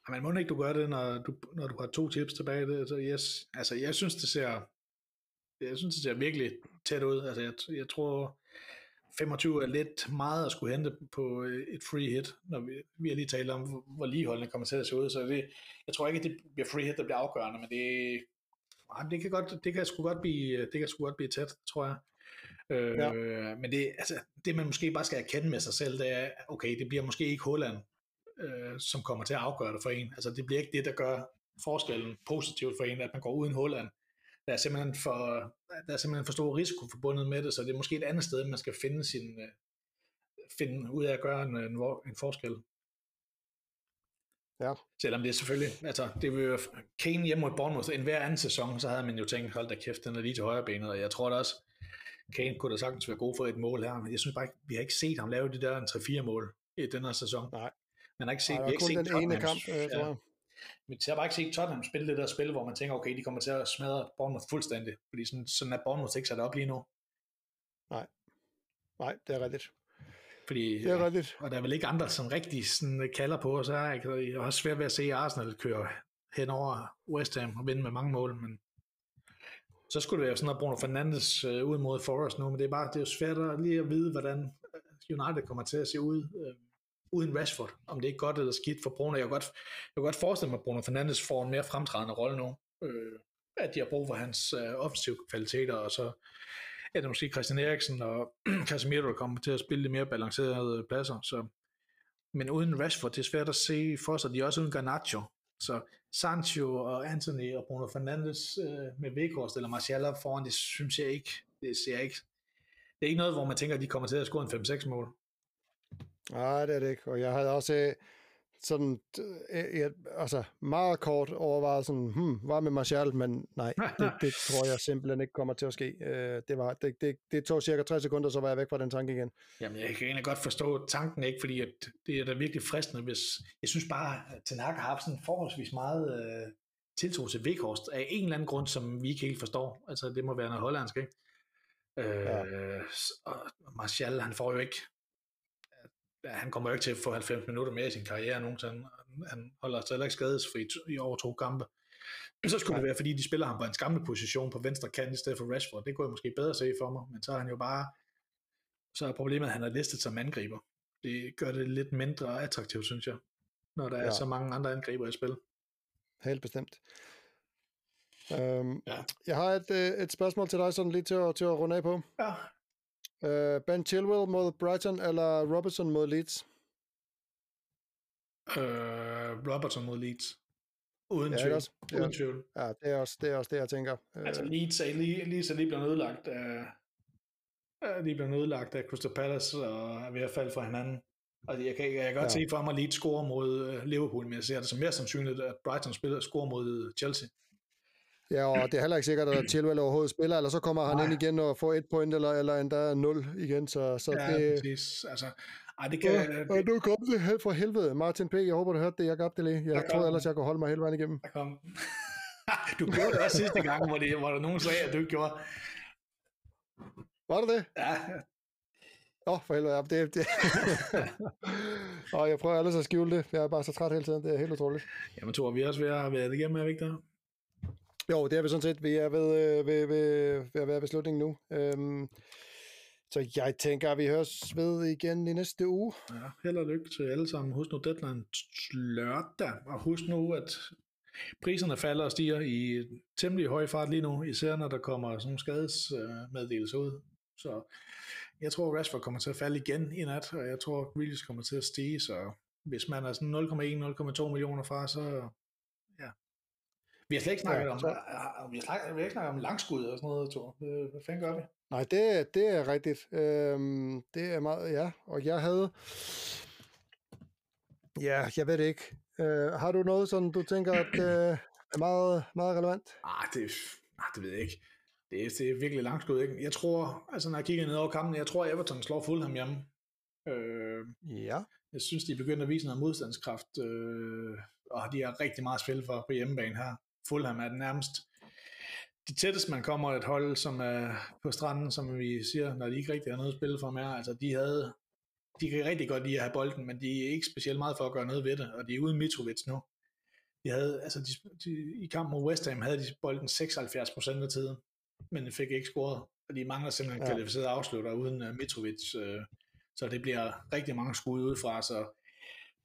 Men må ikke du gøre det, når du, når du har to tips tilbage, det, altså, yes. altså jeg synes det ser, jeg synes det ser virkelig tæt ud, altså jeg, jeg tror femogtyve er lidt meget at skulle hente på et free hit, når vi, vi har lige talt om, hvor ligeholdene kommer til at se ud, så det, jeg tror ikke, at det bliver free hit, der bliver afgørende, men det, det kan godt, det kan sgu godt blive, det kan sgu godt blive tæt, tror jeg. Øh, ja. Men det, altså, det man måske bare skal erkende med sig selv, det er, okay, det bliver måske ikke Haaland, øh, som kommer til at afgøre det for en, altså det bliver ikke det, der gør forskellen positivt for en, at man går uden Haaland. Der er, simpelthen for, der er simpelthen for stor risiko forbundet med det, så det er måske et andet sted, man skal finde, sin, finde ud af at gøre en, en forskel. Ja. Selvom det er selvfølgelig, altså det vil jo Kane hjemme mod Bournemouth, end hver anden sæson, så havde man jo tænkt, hold da kæft, den er lige til højre benet, og jeg tror da også, Kane kunne da sagtens være god for et mål her, men jeg synes bare ikke, vi har ikke set ham lave de der tre fire mål i den her sæson. Nej. Man har ikke set, Nej, vi har ikke set den Tottenham. Ene kamp, øh, ja. Men jeg har bare ikke set Tottenham spille det der spil, hvor man tænker, okay, de kommer til at smadre Bournemouth fuldstændig, fordi sådan, sådan er Bournemouth ikke sat op lige nu. Nej, nej, det er rigtigt. Fordi, det er rigtigt. Og der er vel ikke andre, som rigtig sådan kalder på, og så er jeg, jeg har svært ved at se Arsenal køre hen over West Ham og vinde med mange mål, men så skulle det være sådan at Bruno Fernandes øh, ud mod Forest nu, men det er bare, det er jo svært at lige at vide, hvordan United kommer til at se ud. Øh. Uden Rashford, om det er godt eller skidt for Bruno. Jeg kan godt, jeg kan godt forestille mig, at Bruno Fernandes får en mere fremtrædende rolle nu, øh, at de har brug for hans øh, offensive kvaliteter, og så er det måske Christian Eriksen og Casemiro, der kommer til at spille de mere balancerede pladser. Så. Men uden Rashford, det er svært at se for sig, de er også uden Garnacho. Så Sancho og Anthony og Bruno Fernandes øh, med V K's eller Martial foran, det synes jeg ikke. Det ser jeg ikke. Det er ikke noget, hvor man tænker, at de kommer til at score en fem seks mål. Nej, det er det ikke. Og jeg havde også sådan, jeg, altså meget kort overvejet sådan, hmm, var med Martial, men nej, det, det tror jeg simpelthen ikke kommer til at ske. Det, var, det, det, det tog cirka tre sekunder, så var jeg væk fra den tanke igen. Jamen, jeg kan egentlig godt forstå tanken, ikke, fordi at det er da virkelig fristende, hvis, jeg synes bare, at Ten Hag har sådan forholdsvis meget øh, tiltro til Weghorst, af en eller anden grund, som vi ikke helt forstår. Altså, det må være noget hollandsk, ikke? Øh, ja. Og Martial, han får jo ikke, han kommer jo ikke til at få halvfems minutter mere i sin karriere nogensinde. Han holder sig heller ikke skadesfri i over to kampe. Så skulle ja. det være, fordi de spiller ham på en gamle position på venstre kant i stedet for Rashford. Det kunne jeg måske bedre se for mig, men så er han jo bare, så er problemet, at han er listet som angriber. Det gør det lidt mindre attraktivt, synes jeg, når der ja. er så mange andre angriber i spil. Helt bestemt. Øhm, ja. Jeg har et, et spørgsmål til dig, sådan lige til at, til at runde af på. Ja. Uh, Ben Chilwell mod Brighton eller Robertson mod Leeds? Uh, Robertson mod Leeds. Uden ja, tvivl. Også, Uden ja, tvivl. Ja, det er, også, det er også det, jeg tænker. Altså Leeds er lige, lige så lige blevet ødelagt af, lige blevet ødelagt af Crystal Palace og er ved at falde fra hinanden. Og jeg kan, jeg kan godt ja. se for mig Leeds score mod Liverpool, men jeg ser det som mere sandsynligt, at Brighton spiller score mod Chelsea. Ja, og det er heller ikke sikkert, at Chilwell overhovedet spiller, eller så kommer han Nej. ind igen og får et point, eller, eller endda nul igen, så, så ja, det... Præcis. Altså, ej, det kan... Og, og nu kom det for helvede. Martin P., jeg håber, du hørte det. Jeg gabte det lige. Jeg troede ellers, jeg kunne holde mig hele vejen igennem. Der kom. Du gjorde det også sidste gang, hvor, det, hvor der nogen sagde, at du ikke gjorde. Var det det? Ja. Åh, oh, for helvede. Ja, det, det. Og jeg prøver ellers at skjule det. Jeg er bare så træt hele tiden. Det er helt utroligt. Jamen, tror vi også ved at være det igennem, er vi ikke der? Jo, det er vi sådan set. Vi er ved, ved, ved, ved at være ved slutningen nu. Øhm, så jeg tænker, at vi høres ved igen i næste uge. Ja, held og lykke til alle sammen. Husk nu deadline lørdag. Og husk nu, at priserne falder og stiger i temmelig høj fart lige nu. Især når der kommer sådan nogle skadesmeddelelser ud. Så jeg tror, Rashford kommer til at falde igen i nat. Og jeg tror, Grealish kommer til at stige. Så hvis man er sådan nul komma en til nul komma to millioner fra, så... Vi har slet ikke snakket om, vi har ikke snakket om langskud og sådan noget, Thor. Hvad fanden gør vi? Nej, det, det er rigtigt. Øhm, det er meget, ja. Og jeg havde... Ja, jeg ved det ikke. Øh, har du noget, sådan du tænker, at øh, er meget, meget relevant? Ah, det, ah, det ved jeg ikke. Det er, det er virkelig langskud, ikke? Jeg tror, altså når jeg kigger ned over kampen, jeg tror, Everton slår Fulham hjemme. Øh, ja. Jeg synes, de begynder at vise noget modstandskraft, øh, og de har rigtig meget spil for på hjemmebane her. Fulham er den nærmest det tætteste, man kommer et hold, som er på stranden, som vi siger, når de ikke rigtig har noget at spille for mere. Altså, de havde, de kan rigtig godt lide at have bolden, men de er ikke specielt meget for at gøre noget ved det, og de er uden Mitrovic nu. De havde, altså, de, de, i kampen mod West Ham havde de bolden seksoghalvfjerds procent af tiden, men de fik ikke scoret, og de mangler simpelthen ja. kvalificerede afslutter uden uh, Mitrovic, øh, så det bliver rigtig mange skud udefra, så...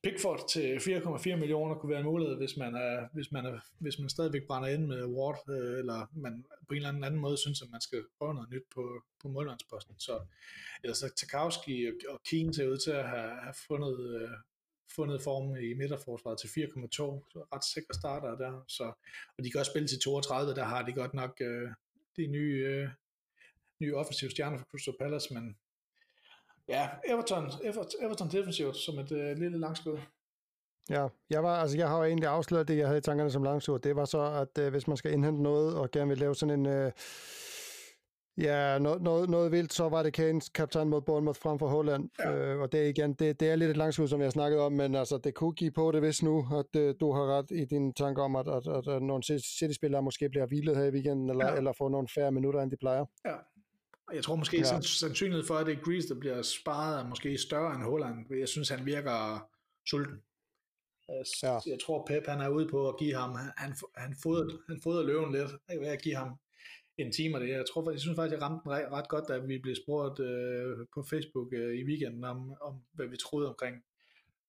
Pickford til fire komma fire millioner kunne være en mulighed, hvis man, er, hvis, man er, hvis man stadigvæk brænder ind med Ward, øh, eller man på en eller anden, anden måde synes, at man skal prøve noget nyt på, på målmandsposten. Så, eller så Tarkowski og Keane ser ud til at have, have fundet, øh, fundet formen i midterforsvaret til fire komma to, så ret sikre starter der. Så, og de kan også spille til toogtredive, der har de godt nok øh, de nye, øh, nye offensive stjerner for Crystal Palace, men ja, Everton, Everton, Everton defensivt som et øh, lille langskud. Ja, jeg var altså jeg har jo egentlig afsløret det jeg havde i tankerne som langskud. Det var så at øh, hvis man skal indhente noget og gerne vil lave sådan en øh, ja, noget noget noget vildt, så var det Kanes kaptajn mod Bournemouth frem for Haaland. Ja. Øh, og det igen, det det er lidt et langskud som jeg snakkede om, men altså det kunne give på det hvis nu at øh, du har ret i din tanke om at at, at, at nogle City-spillere måske bliver hvilet her i weekenden eller ja. eller får nogle færre minutter end de plejer. Ja. Jeg tror måske, ja. sandsynligheden for, at det er Grealish, der bliver sparet, er måske større end Haaland. Jeg synes, han virker sulten. Ja. Jeg tror, Pep han er ude på at give ham... Han, han fodrer han fodrer løven lidt ved at give ham en time af det. Jeg, tror, jeg synes faktisk, jeg ramte den ret godt, da vi blev spurgt øh, på Facebook øh, i weekenden om, om, hvad vi troede omkring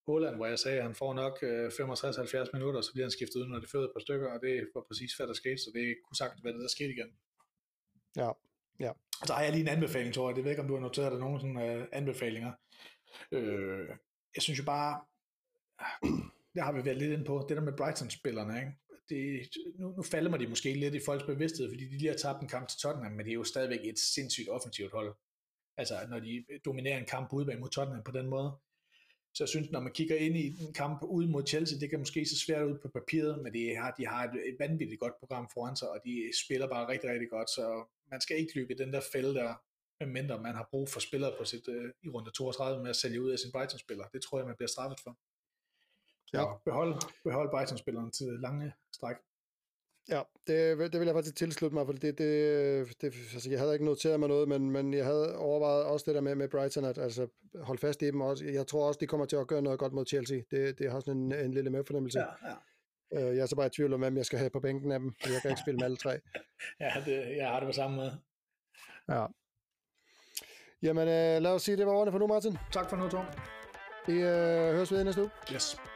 Haaland, hvor jeg sagde, at han får nok femogtres til halvfjerds minutter, så bliver han skiftet ud, når det fører et par stykker, og det var præcis hvad der skete, så det kunne sagtens være det, der skete igen. Ja, ja. Så har jeg lige en anbefaling, tror jeg. Det ved ikke, om du har noteret dig nogle sådan, uh, anbefalinger. Øh, jeg synes jo bare, der har vi været lidt inde på, det der med Brighton-spillerne, ikke? Det, nu, nu falder mig de måske lidt i folks bevidsthed, fordi de lige har tabt en kamp til Tottenham, men det er jo stadigvæk et sindssygt offensivt hold. Altså, når de dominerer en kamp ude bag mod Tottenham på den måde. Så jeg synes, når man kigger ind i en kamp ude mod Chelsea, det kan måske se svært ud på papiret, men de har, de har et vanvittigt godt program foran sig, og de spiller bare rigtig, rigtig godt, så man skal ikke løbe i den der fælde der, medmindre man har brug for spillere på sit, øh, i runde toogtredive med at sælge ud af sin Brighton-spiller. Det tror jeg, man bliver straffet for. Så ja. behold, behold Brighton-spilleren til lange stræk. Ja, det, det vil jeg faktisk tilslutte mig, for det, det, det, altså jeg havde ikke noteret mig noget, men, men jeg havde overvejet også det der med, med Brighton, at altså, holde fast i dem også. Jeg tror også, de kommer til at gøre noget godt mod Chelsea. Det, det har sådan en, en lille medfornemmelse. Ja, ja. Jeg er så bare i tvivl om, hvem jeg skal have på bænken af dem, for jeg kan ikke spille med alle tre. Ja, det, jeg har det på samme måde. Ja. Jamen, lad os sige, det var ordene for nu, Martin. Tak for nu, Tom. Vi øh, høres ved næste uge. Yes.